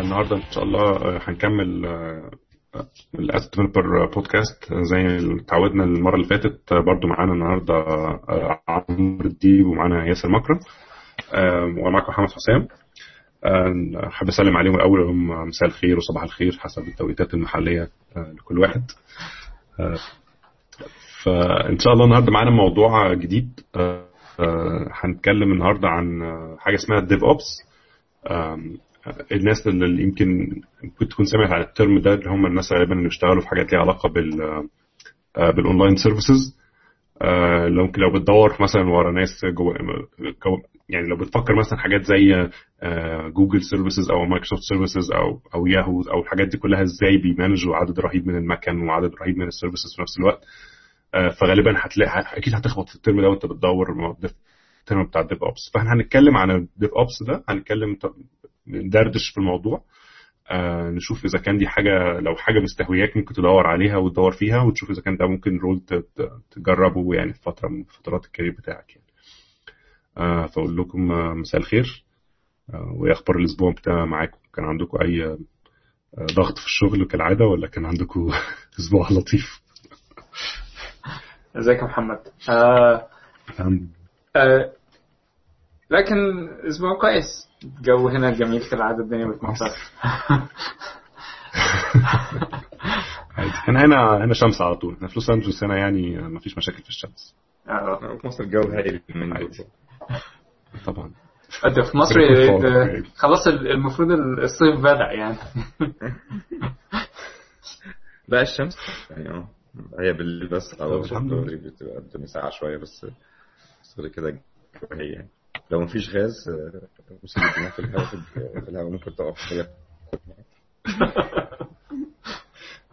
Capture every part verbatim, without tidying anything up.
النهارده ان شاء الله هنكمل الأس ديفلوبر بودكاست زي اللي تعودنا المره اللي فاتت. برضو معانا النهارده عمرو الديب ومعانا ياسر مكرم ومعاكم حامد حسام. حابب اسلم عليهم الاول وهم مساء الخير وصباح الخير حسب التوقيتات المحليه لكل واحد. فان شاء الله النهارده معانا موضوع جديد، هنتكلم النهارده عن حاجه اسمها ديف اوبس. الناس اللي يمكن كنت تكون سمعت عن الترم ده اللي هم الناس غالبا اللي بيشتغلوا في حاجات ليها علاقه بال بالاونلاين سيرفيسز. لو لو بتدور مثلا ورا ناس جوه، يعني لو بتفكر مثلا حاجات زي جوجل سيرفيسز او مايكروسوفت سيرفيسز او او ياهو او الحاجات دي كلها، ازاي بيمانجوا عدد رهيب من المكان وعدد رهيب من السيرفيسز في نفس الوقت، فغالبا هتلاقي اكيد هتخبط في الترم ده وانت بتدور الترم بتاع الديف اوبس. فاحنا هنتكلم عن الديف اوبس ده، هنتكلم ندردش في الموضوع، آه نشوف اذا كان دي حاجه، لو حاجه مستهوياك ممكن تدور عليها وتدور فيها، وتشوف اذا كان ده ممكن رول تجربه يعني في فتره من فترات الكارير بتاعك يعني. آه فاقول لكم مساء الخير، آه وايه اخبار الاسبوع بتاع معاكم؟ كان عندكم اي ضغط في الشغل كالعاده ولا كان عندكم اسبوع لطيف؟ ازيك يا محمد؟ آه آه لكن اسبوع كويس، الجو هنا جميل كالعاده، الدنيا بتمطر. احنا هنا هنا شمس على طول، احنا في لوس انجلوس هنا يعني ما فيش مشاكل في الشمس. اه في مصر الجو هائل من دلوقتي طبعا. انت في مصر خلاص المفروض الصيف بدأ يعني بقى الشمس يعني اه هي بالليل بس او بتبقى الدنيا ساقعه شويه، بس غير كده هي يعني لو مفيش غاز وسيبنا في الهواء في الهواء ممكن تقف كده.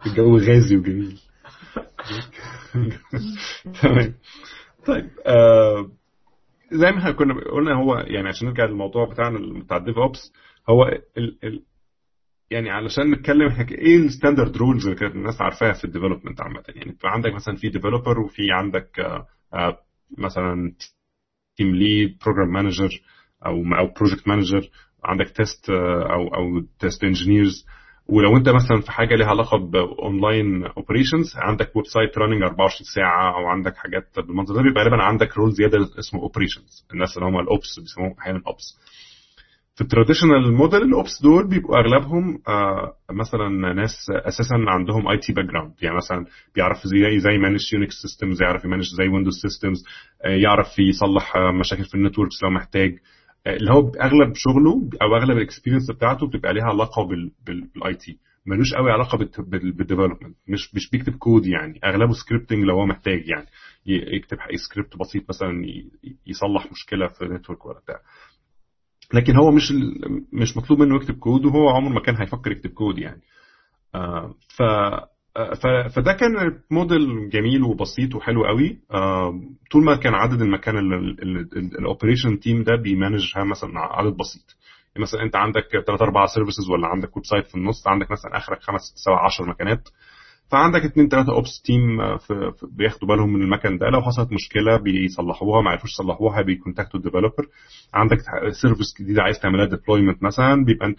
الجو غازي وجميل. تمام. طيب آه زي ما كنا قلنا، هو يعني عشان نرجع للموضوع بتاعنا بتاع الديف اوبس، هو ال ال يعني علشان نتكلم ايه الستاندرد رولز اللي كانت الناس عارفاها في الديفلوبمنت عامه. يعني عندك مثلا في ديفلوبر، وفي عندك آه مثلا تيم ليد، بروجرام مانجر او او بروجكت مانجر، عندك تيست او او تيست انجينيرز. ولو انت مثلا في حاجه ليها علاقه باونلاين اوبريشنز، عندك ويب سايت راننج أربعة وعشرين ساعه او عندك حاجات بالمنظر ده، بيبقى غالبا عندك رول زياده اسمه اوبريشنز. الناس اللي هم الاوبس بيسموهم احيانا اوبس. في التراديشنال موديل الاوبس دول بيبقوا اغلبهم آه مثلا ناس اساسا عندهم اي تي باك جراوند، يعني مثلا بيعرف زي زي مانج يونكس سيستمز، يعرف يمانج زي ويندوز سيستمز، آه يعرف يصلح آه مشاكل في النتوركس لو محتاج. آه اللي هو اغلب شغله او اغلب الاكسبيرينس بتاعته بتبقى ليها علاقه بالاي تي، ملوش قوي علاقه بالديفلوبمنت، مش مش بيكتب كود يعني، اغلبه سكريبتنج لو هو محتاج يعني يكتب سكريبت بسيط مثلا يصلح مشكله في نتورك ولا بتاع. لكن هو مش مش مطلوب منه يكتب كود، وهو عمره ما كان هيفكر يكتب كود يعني. ف فده كان موديل جميل وبسيط وحلو قوي طول ما كان عدد المكان الاوبريشن تيم ده بيمانجها مثلا عدد بسيط. يعني مثلا انت عندك ثلاثة أربعة سيرفيسز، ولا عندك ويب سايت في النص، عندك مثلا اخرك خمسة سبعة عشرة مكانات، فعندك اتنين تلاتة اوبس تيم بياخدوا بالهم من المكان ده، لو حصلت مشكله بيصلحوها، ما عرفوش يصلحوها بيكونتاكتوا الديفلوبر. عندك سيرفيس جديده عايز تعملها ديبلويمنت مثلا، بيبقى انت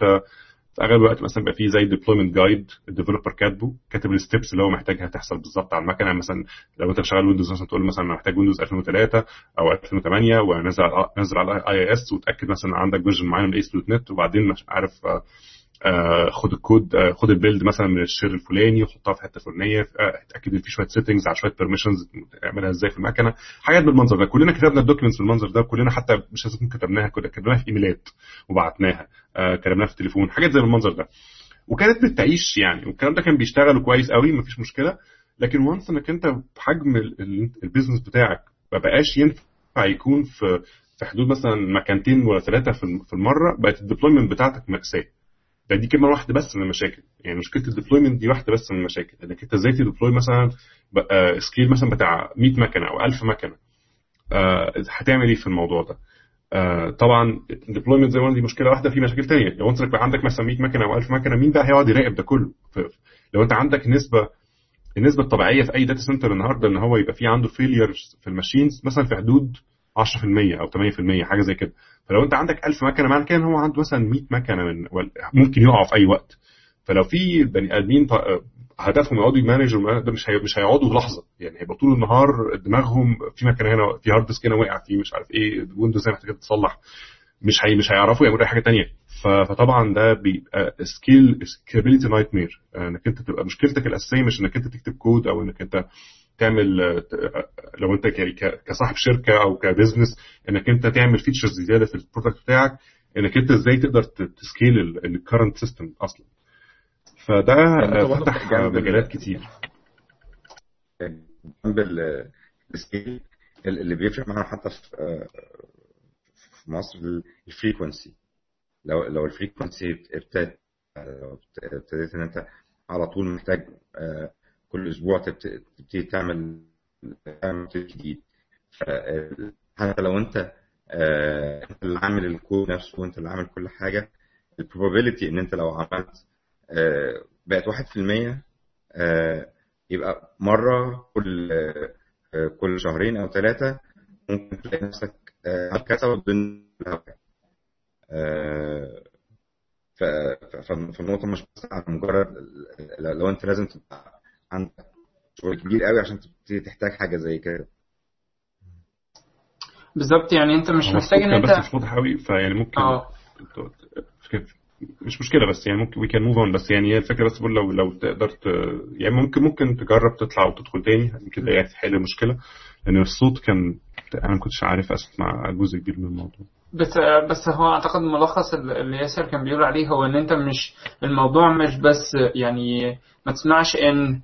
في اغلب الوقت مثلا بيبقى فيه زي ديبلويمنت جايد الديفلوبر كاتبه، كاتب الستبس اللي هو محتاجها تحصل بالظبط على المكنه. مثلا لو انت شغال ويندوز مثلا تقول مثلا انا محتاج ويندوز ألفين وتلاتة او ألفين وتمانية، وانزل انزل على الاي اس، وتاكد مثلا عندك فيرجن معين من الاس دوت نت، وبعدين مش عارف آه خد الكود، آه خد البيلد مثلا من الشير الفلاني وحطها في حته فلانيه، آه اتاكد ان في شويه سيتنجز على شويه بيرميشنز تعملها ازاي في المكنه، حاجات بالمنظر ده. كلنا كتبنا الدوكيومنتس بالمنظر ده، كلنا حتى مش لازم نكون كتبناها، كنا كتبناها في ايميلات وبعتناها، آه كلمناها في التليفون، حاجات زي بالمنظر ده، وكانت بتعيش يعني. والكلام ده كان بيشتغل كويس قوي مفيش مشكله. لكن وانس انك انت بحجم البيزنس بتاعك ما بقاش ينفع يكون في في حدود مثلا مكانتين ولا ثلاثه في المره، بقت الديبلويمنت بتاعتك مأساة. يعني دي كلمه واحده بس من المشاكل، يعني مشكله الديبلويمنت دي واحده بس من المشاكل، انك انت ازاي تديبلوي مثلا سكيل مثلا بتاع مية مكنه او ألف مكنه، آه هتعمل ايه في الموضوع ده؟ آه طبعا الديبلويمنت زي ما دي مشكله واحده، في مشاكل ثانيه لو انت عندك مثلا مية مكنه او ألف مكنه، مين بقى هيقعد يراقب ده كله؟ لو انت عندك نسبه النسبه الطبيعيه في اي داتا سنتر النهارده ان هو يبقى في عنده فيليرز في الماشينز مثلا في حدود عشرة في المية او تمانية في المية حاجه زي كده، فلو انت عندك ألف مكنه معنى كده هو عنده مثلا مية مكنه من ممكن يقع في اي وقت. فلو في بني ادمين هدفهم يقعدوا يمانجوا ده مش مش هيقعدوا لحظه يعني، هيبقى طول النهار دماغهم في مكنه هنا، في هارد ديسك هنا وقع فيه مش عارف ايه، ويندوز هنا محتاج تصلح، مش هي مش هيعرفوا يعملوا اي حاجه تانية. فطبعا ده بيبقى سكيل سكيلابيلتي نايت مير، انك انت تبقى مشكلتك الاساسيه مش انك انت تكتب كود او انك انت تعمل، لو انت كصاحب شركه او كبزنس انك انت تعمل فيتشرز زياده في البرودكت بتاعك، انك انت ازاي تقدر تسكيل الكرنت سيستم اصلا. فده يعني فتح مجالات كتير. جنب السكيل اللي بيفرق معانا حتى في مصر الفريكونسي، لو لو الفريكونسي ابتدت ابتديت ان انت على طول محتاج كل اسبوع تبتدي تعمل تعمل جديد، حتى لو انت انت اللي عامل الكود نفسه وانت اللي عامل كل حاجه، البروبابيلتي ان انت لو عملت بقت واحد في المية يبقى مره كل كل شهرين او ثلاثه ممكن تلاقي نفسك على كتب ااا ف ف النقطه مش بس على مجرد لو انت لازم تبقى عندك شغل كبير قوي عشان تحتاج حاجه زي كده بالظبط. يعني انت مش محتاج ان انت بس واضح قوي، فيعني ممكن اه مش مشكله بس يعني ممكن وي كان موف اون، بس يعني الفكره بس بقول لو لو تقدر يعني ممكن ممكن تجرب تطلع وتدخل تاني كده يعني تحل المشكله، لان الصوت كان انا ما كنتش عارف اسمع جزء كبير من الموضوع. بس بس هو اعتقد ملخص اللي ياسر كان بيقول عليه هو ان انت مش الموضوع مش بس يعني ما تسمعش ان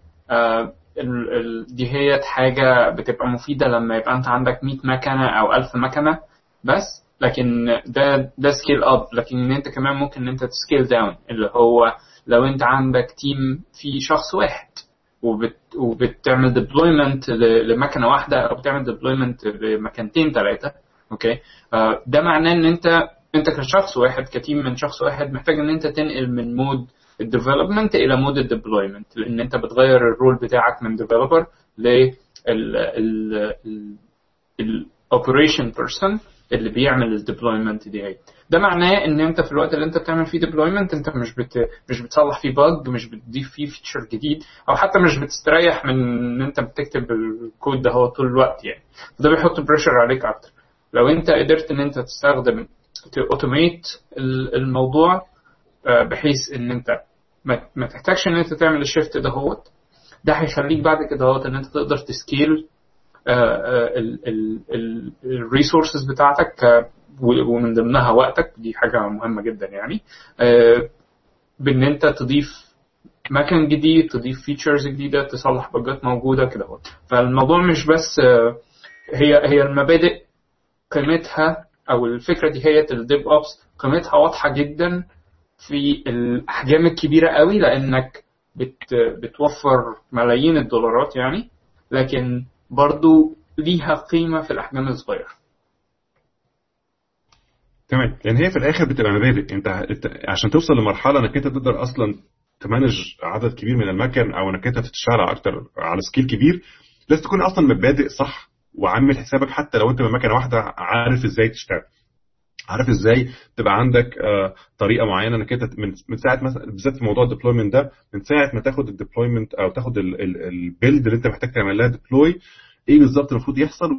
دي هي حاجه بتبقى مفيده لما يبقى انت عندك مية مكنه او ألف مكنه بس، لكن ده ده سكيل اب، لكن ان انت كمان ممكن ان انت تسكيل داون اللي هو لو انت عندك تيم فيه شخص واحد وبت وبتعمل ديبلويمنت لمكنه واحده او بتعمل ديبلويمنت لمكانتين ثلاثه، اوكي آه ده معناه ان انت انت كشخص واحد كتيم من شخص واحد محتاج ان انت تنقل من مود الديفلوبمنت الى مود الديبلويمنت، لان انت بتغير الرول بتاعك من ديفلوبر لل الاوبريشن بيرسون اللي بيعمل الديبلويمنت دي. ده معناه ان انت في الوقت اللي انت بتعمل فيه ديبلويمنت انت مش بت... مش بتصلح فيه باج، مش بتضيف فيه فيتشر جديد، او حتى مش بتستريح من ان انت بتكتب الكود ده هو طول الوقت يعني، فده بيحط بريشر عليك اكتر. لو انت قدرت ان انت تستخدم اوتوميت الموضوع بحيث ان انت ما, ما تحتاجش ان انت تعمل الشيفت ده هو ده هيخليك بعد كده هو ان انت تقدر تسكيل الريسورسز بتاعتك ومن ضمنها وقتك، دي حاجة مهمة جدا يعني بان انت تضيف مكان جديد، تضيف فيتشرز جديدة، تصلح بجات موجودة كده. فالموضوع مش بس هي هي المبادئ قيمتها او الفكرة دي هي الديف اوبس قيمتها واضحة جدا في الاحجام الكبيرة قوي، لانك بت بتوفر ملايين الدولارات يعني، لكن برضو ليها قيمة في الأحجام الصغيرة. تمام، لأن هي في الآخر بتبقى مبادئ، أنت عشان توصل لمرحلة أنك أنت تقدر أصلا تمانج عدد كبير من المكان أو أنك أنت تتشارع أكتر على سكيل كبير لازم تكون أصلا مبادئ صح وعامل حسابك، حتى لو أنت بمكانة واحدة عارف إزاي تشتغل، عارف إزاي تبقى عندك طريقة معينة أنك أنت من ساعة مثلا بالذات في موضوع الديبلويمنت ده، من ساعة ما تاخد الديبلويمنت أو تاخد البيلد اللي أنت محتاج تعمل لها ديبلوي ايه بالظبط المفروض يحصل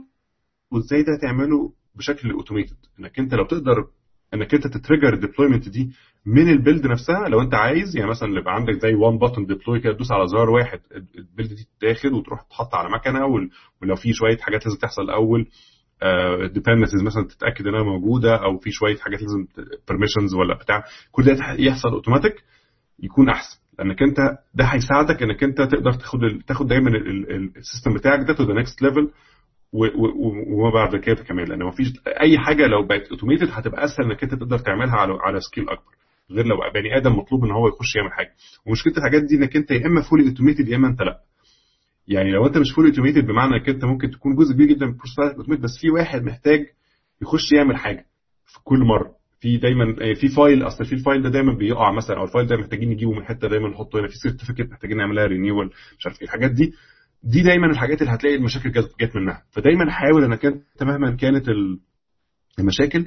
وازاي ده هتعمله بشكل اوتوميتد، انك انت لو تقدر انك انت تتريجر الديبلويمنت دي من البيلد نفسها لو انت عايز، يعني مثلا يبقى عندك زي وان باتن ديبلوي كده تدوس على زرار واحد البيلد دي تتاخد وتروح تتحط على مكنه، ولو في شويه حاجات لازم تحصل الاول الديبندنسز مثلا تتاكد انها موجوده او في شويه حاجات لازم بيرميشنز ولا بتاع، كل ده يحصل اوتوماتيك يكون احسن، لانك انت ده هيساعدك انك انت تقدر تاخد تاخد دايما السيستم بتاعك ده تو ذا نيكست ليفل وما بعد كده كمان، لان ما فيش اي حاجه لو بقت اوتوميتد هتبقى اسهل انك انت تقدر تعملها على على سكيل اكبر، غير لو بني ادم مطلوب ان هو يخش يعمل حاجه. ومشكله الحاجات دي انك انت يا اما فولي اوتوميتد يا اما انت لا، يعني لو انت مش فولي اوتوميتد بمعنى انك انت ممكن تكون جزء كبير جدا من البروسيس اوتوميتد بس في واحد محتاج يخش يعمل حاجه في كل مره، في دايما في فايل اصل في الفايل ده دايما بيقع مثلا، او الفايل ده محتاجين نجيبه من حته دايما نحطه هنا، في سيرتيفيكيت محتاجين نعملها رينيول مش عارف ايه، الحاجات دي دي دايما الحاجات اللي هتلاقي المشاكل جت منها. فدايما حاول انك انت مهما كانت المشاكل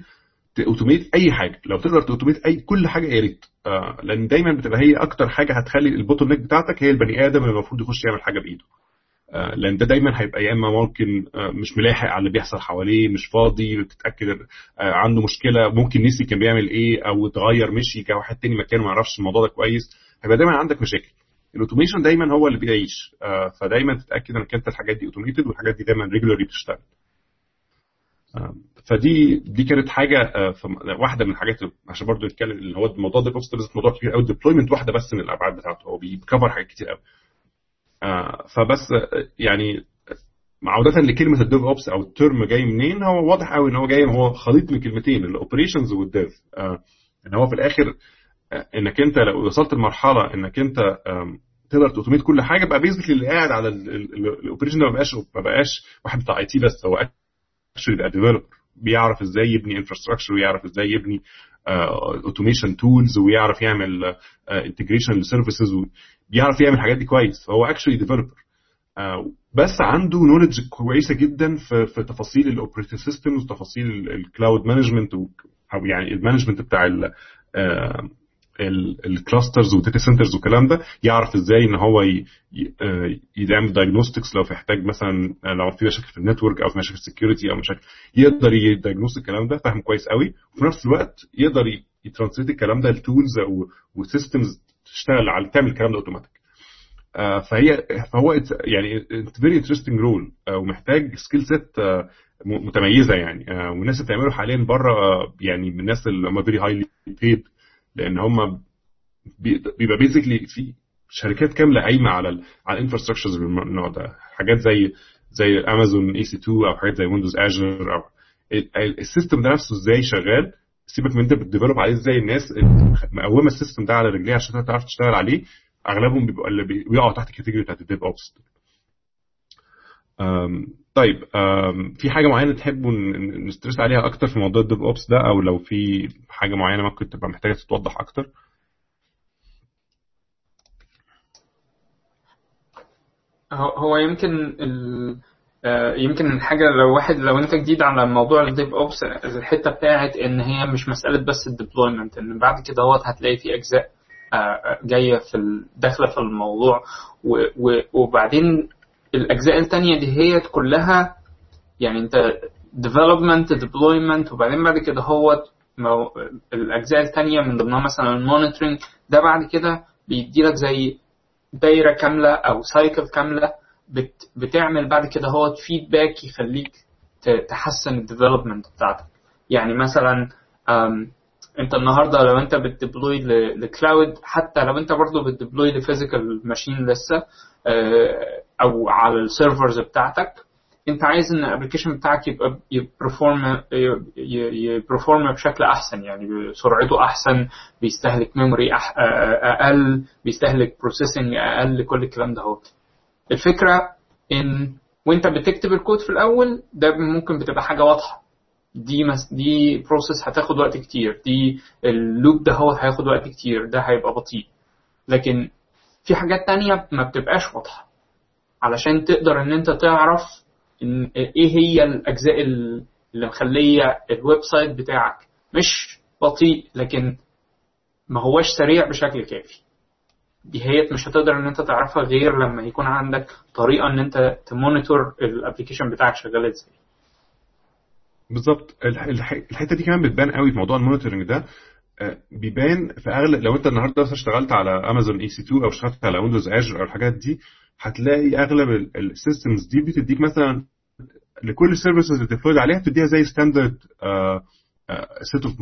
تأوتوميت اي حاجه، لو تقدر تأوتوميت اي كل حاجه يا ريت، آه لان دايما بتبقى هي اكتر حاجه هتخلي البوتل نيك بتاعتك هي البني ادم اللي المفروض يخش يعمل حاجه بايده، آه لان ده دايما هيبقى يا اما ممكن آه مش ملاحق على اللي بيحصل حواليه، مش فاضي، بتتاكد آه عنده مشكله، ممكن نسي كان بيعمل ايه او اتغير مشي كان واحد تاني مكانه ما يعرفش الموضوع ده كويس، هيبقى دايما عندك مشاكل. الاوتوميشن دايما هو اللي بيعيش، آه فدايما تتاكد انك انت الحاجات دي اوتوميتد والحاجات دي دايما ريجولاري بتشتغل. آه فدي دي كانت حاجه آه واحده من الحاجات عشان برضو نتكلم اللي هو الموضوع ده بوكس بس موضوع كبير قوي، الديبلويمنت واحده بس من الابعاد بتاعته، هو بيكفر حاجات كتير قوي. آه فبس يعني عودة لكلمة الديف اوبس او الترم جاي منين، هو واضح قوي ان هو جاي هو خليط من كلمتين الاوبريشنز والديف، آه ان هو في الاخر انك انت لو وصلت لمرحله انك انت تقدر تأوتوميت كل حاجه بقى بيزكلي اللي قاعد على الاوبريشن ما بقاش ما بقاش واحد بتاع اي تي بس، هو اكشلي بقى ديفلوبر بيعرف ازاي يبني انفراستراكشر ويعرف ازاي يبني اوتوميشن تولز ويعرف يعمل انتجريشن لسيرفيسز وبيعرف يعمل الحاجات دي كويس، فهو اكشلي ديفلوبر بس عنده نوليدج كويسه جدا في, في تفاصيل الاوبريتنج سيستم وتفاصيل الكلاود مانجمنت او يعني المانجمنت بتاع ال الكلاسترز والداتا سنترز والكلام ده، يعرف ازاي ان هو يدعم دايجنوستكس لو في احتاج مثلا لو في مشاكل في النتورك او في مشاكل سكيورتي او مشاكل يقدر يدايجنوست الكلام ده، فاهم كويس قوي، وفي نفس الوقت يقدر يترانسليت الكلام ده لتولز وسيستمز تشتغل على تعمل الكلام ده اوتوماتيك. فهي فهو يعني فيري انترستنج رول ومحتاج سكيل سيت متميزه يعني، والناس اللي بتعمله حاليا بره يعني من الناس اللي هم فيري هايلي بيد، لان هم بيبقى بيزيكلي في شركات كامله قايمه على على الانفراستراكشرز بالنوع ده، حاجات زي زي امازون اي سي اتنين او حاجات زي ويندوز اجر او السيستم ده نفسه ازاي شغال، سيبك من انت بتديفلوب عليه ازاي، الناس مقومه السيستم ده على رجليها عشان تعرف تشتغل عليه اغلبهم بيبقوا اللي بيقعوا تحت الكاتيجوري بتاعت الديف اوبس. طيب في حاجه معينه تحبوا نسترس عليها اكتر في موضوع الديف اوبس ده، او لو في حاجه معينه ممكن تبقى محتاجه تتوضح اكتر؟ هو يمكن يمكن حاجه لو واحد لو انت جديد على موضوع الديف اوبس الحته بتاعت ان هي مش مساله بس الديبلويمنت، ان بعد كده هو هتلاقي في اجزاء جايه في داخله في الموضوع، وبعدين الاجزاء الثانيه دي هي كلها يعني انت ديفلوبمنت ديبلويمنت، وبعدين بعد كده هو الاجزاء الثانيه من ضمنها مثلا المونيتورنج، ده بعد كده بيدي لك زي دايره كامله او سايكل كامله بت بتعمل بعد كده هو فيدباك يخليك تحسن الديفلوبمنت بتاعتك. يعني مثلا انت النهارده لو انت بتديبلوي لكلاود، حتى لو انت برضو بتديبلوي لفيزيكال ماشين لسه او على السيرفرز بتاعتك، انت عايز ان الابلكيشن بتاعك يبقى يبرفورم يبرفورم بشكل احسن، يعني سرعته احسن، بيستهلك ميموري اقل، بيستهلك بروسيسنج اقل، كل الكلام ده. هو الفكره ان وانت بتكتب الكود في الاول ده ممكن بتبقى حاجه واضحه، دي مس... دي بروسيس هتاخد وقت كتير، دي اللوب ده هو هياخد وقت كتير، ده هيبقى بطيء. لكن في حاجات تانية ما بتبقاش واضحه، علشان تقدر ان انت تعرف إن ايه هي الاجزاء اللي مخليه الويب سايت بتاعك مش بطيء لكن ما هوش سريع بشكل كافي، دي هي مش هتقدر ان انت تعرفها غير لما يكون عندك طريقه ان انت تمونيتور الابلكيشن بتاعك شغال ازاي بالظبط. الحته دي كمان بتبان قوي في موضوع المونيتورنج ده، بيبان في اغلب لو انت النهارده اشتغلت على امازون اي سي اتنين او اشتغلت على ويندوز اجر او الحاجات دي، هتلاقي اغلب السيستمز دي بتديك مثلا لكل السيرفيسز اللي ديبلويد عليها بتديها زي ستاندرد سيت اوف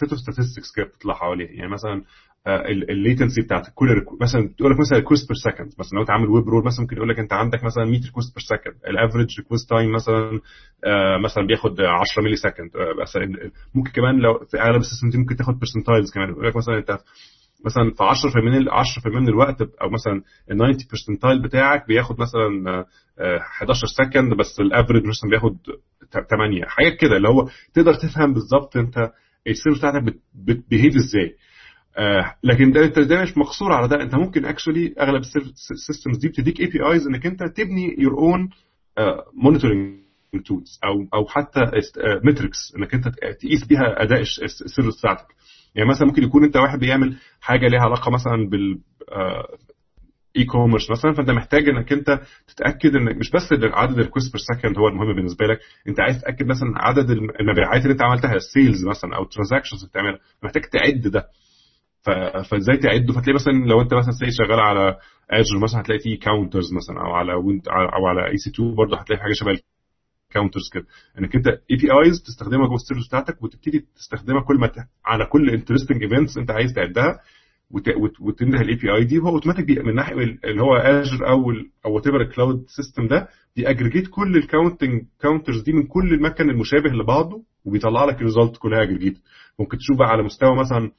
سيت اوف ستاتستكس كده بتطلع حواليها، يعني مثلا الليتنسي بتاعت كل مثلا تقول لك مثلا ريكوست بير سكند، مثلا لو تعمل ويب رول مثلا ممكن يقول لك انت عندك مثلا مية ريكوست بير سكند، الافريج ريكوست تايم مثلا مثلا بياخد عشرة ملي سكند، مثلا ممكن كمان لو في اغلب السيستمز ممكن تاخد بيرسنتايلز كمان، يقول لك مثلا انت مثلا في عشرة بالمية من عشرة بالمية من الوقت او مثلا ال تسعين بيرسنتايل بتاعك بياخد مثلا حداشر سكند بس الافريج مثلا بياخد تمانية، حاجات كده اللي هو تقدر تفهم بالظبط انت السيرفر بتاعتك بتبيهيف ازاي. آه لكن ده انت ده مش مقصور على ده، انت ممكن اكشولي اغلب السيستمز دي بتديك اي بي ايز انك انت تبني يور اون مونيتورنج تولز او او حتى متركس انك انت تقيس بيها اداء السيرفر بتاعتك. يعني مثلا ممكن يكون انت واحد بيعمل حاجه ليها علاقه مثلا بال اي كوميرس مثلا، فانت محتاج انك انت تتاكد انك مش بس عدد الريكوست بير سكند هو المهم بالنسبه لك، انت عايز تتاكد مثلا عدد المبيعات اللي انت عملتها، السيلز مثلا او الترانزاكشنز اللي بتعملها، محتاج تعد ده. فازاي تعده؟ فتلاقي مثلا لو انت مثلا ساي شغال على اجر مثلا هتلاقي فيه كاونترز مثلا، او على ويند او على اي سي اتنين برضه هتلاقي حاجه شبه الكاونترز كده، انك انت اي بي ايز بتستخدمها جوه السيرفر بتاعتك وتبتدي تستخدمها كل ما على كل انترستنج ايفنتس انت عايز تعدها وتنده الاي بي اي دي، وهو اوتوماتيك من ناحيه اللي هو اجر او او وات ايفر الكلاود سيستم ده بيأجريجيت كل الكاونتنج كاونترز دي من كل المكان المشابه لبعضه وبيطلع لك الريزلت كلها اجريجيت. ممكن تشوف بقى على مستوى مثلا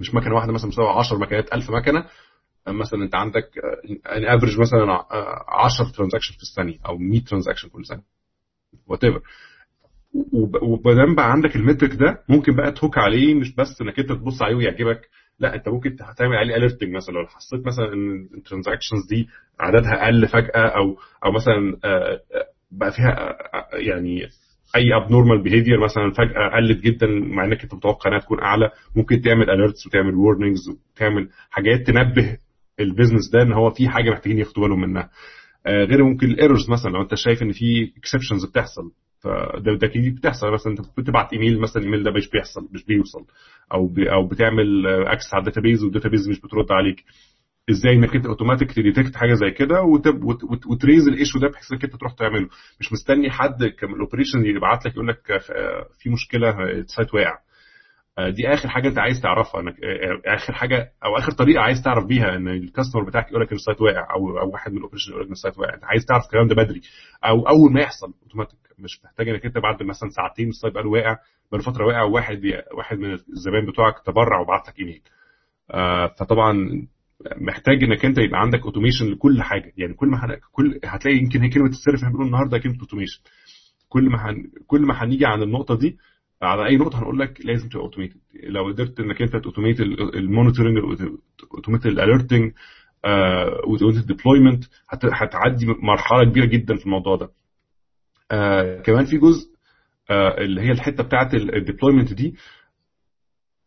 مش مكنه واحده، مثلا مستوى عشر مكنات، ألف مكنه مثلا، انت عندك ان افريج مثلا عشرة ترانزاكشن في الثانيه او مية ترانزاكشن كل ثانيه وات ايفر. وبعدين بقى عندك المترك ده ممكن بقى تهوك عليه، مش بس انك انت تبص عليه ويعجبك، لا انت ممكن تعمل عليه اليرتنج مثلا لو حسيت مثلا ان الترانزاكشنز دي عددها قل فجاه، او او مثلا بقى فيها يعني اي ابنورمال بيهيفير مثلا فجاه قلت جدا مع انك انت متوقع انها تكون اعلى، ممكن تعمل اليرتس وتعمل وورنينجز وتعمل حاجات تنبه البيزنس ده ان هو في حاجه محتاجين ياخدوا بالهم منها. آه غير ممكن الايرورز مثلا لو انت شايف ان في اكسبشنز بتحصل، فده ده كتير بتحصل، مثلا انت بتبعت ايميل مثلا الايميل ده مش بيحصل مش بيوصل، او بي او بتعمل اكسس على الداتابيز والداتابيز مش بترد عليك، ازاي انك انت اوتوماتيك ديتكت حاجه زي كده وتريز الايشو ده بحيث انك انت تروح تعمله، مش مستني حد كالاوبريشن يبعت لك يقول لك في مشكله السايت واقع. دي اخر حاجه انت عايز تعرفها، انك اخر حاجه او اخر طريقه عايز تعرف بيها ان الكاستمر بتاعك يقول لك ان السايت واقع، او او واحد من الاوبريشن يقول لك ان السايت واقع، انت عايز تعرف الكلام ده بدري او اول ما يحصل اوتوماتيك، مش محتاج انك انت بعد مثلا ساعتين السايت بقى واقع بقى فتره واقع وواحد واحد من الزبائن بتوعك تبرع وبعت لك ايميل. فطبعا محتاج انك انت يبقى عندك اوتوميشن لكل حاجه، يعني كل ما حد... كل هتلاقي يمكن هي كلمه السر احنا بنقول النهارده كلمه اوتوميشن، كل ما هن... كل ما هنيجي عن النقطه دي على اي نقطه هنقول لك لازم تبقى اوتوميتد. لو قدرت انك انت توتوميت المونيتورنج، اوتوميت الاليرتنج وتوتوميت الديبلويمنت، هتعدي مرحله كبيره جدا في الموضوع ده. آه كمان في جزء آه اللي هي الحته بتاعه الديبلويمنت دي،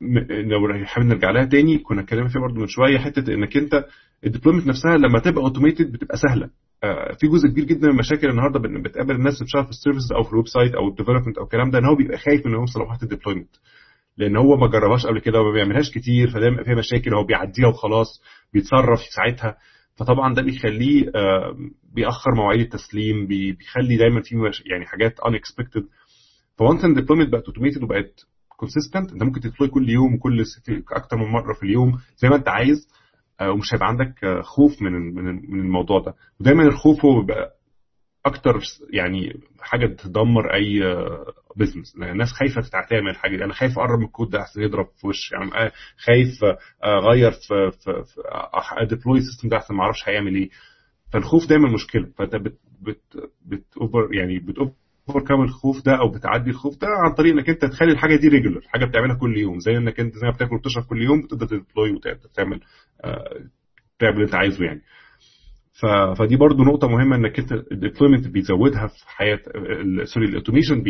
لو حابين نرجع لها تاني كنا اتكلمنا فيها برضو من شويه، حته انك انت الديبلويمنت نفسها لما تبقى اوتوميتد بتبقى سهله. آه في جزء كبير جدا من المشاكل النهارده بتقابل الناس بتشتغل في السيرفيس او في الويب سايت او الديفلوبمنت او الكلام ده، ان هو بيبقى خايف من يوصل لمرحله الديبلويمنت لان هو ما جربهاش قبل كده وما بيعملهاش كتير، فدايما بيبقى فيها مشاكل، هو بيعديها وخلاص بيتصرف ساعتها، فطبعا ده بيخليه آه بيأخر مواعيد التسليم، بيخلي دايما في يعني حاجات ان اكسبكتد. فوانس ان الديبلويمنت بقت اوتوميتد وبقت كونسيستنت، انت ممكن تديبلوي كل يوم كل اكتر من مره في اليوم زي ما انت عايز، ومش هيبقى عندك خوف من من الموضوع ده. ودايما الخوف هو بيبقى اكتر يعني حاجه تدمر اي بزنس، الناس خايفه تعمل الحاجه دي، انا خايف اقرب من الكود ده احسن يضرب في وشي، يعني خايف اغير في في, في اديبلوي سيستم ده احسن ما اعرفش هيعمل ايه. فالخوف دايما مشكله، فانت بت بت بت اوفر يعني بت اوفركم الخوف ده او بتعدي الخوف ده عن طريق انك انت تخلي الحاجه دي ريجولر، حاجه بتعملها كل يوم، زي انك انت زي ما بتاكل وبتشرب كل يوم بتقدر تديبلوي وتعمل تعمل اللي انت عايزه يعني. فدي برضو نقطه مهمه انك انت الديبلويمنت بيزودها في حياه سوري الاوتوميشن،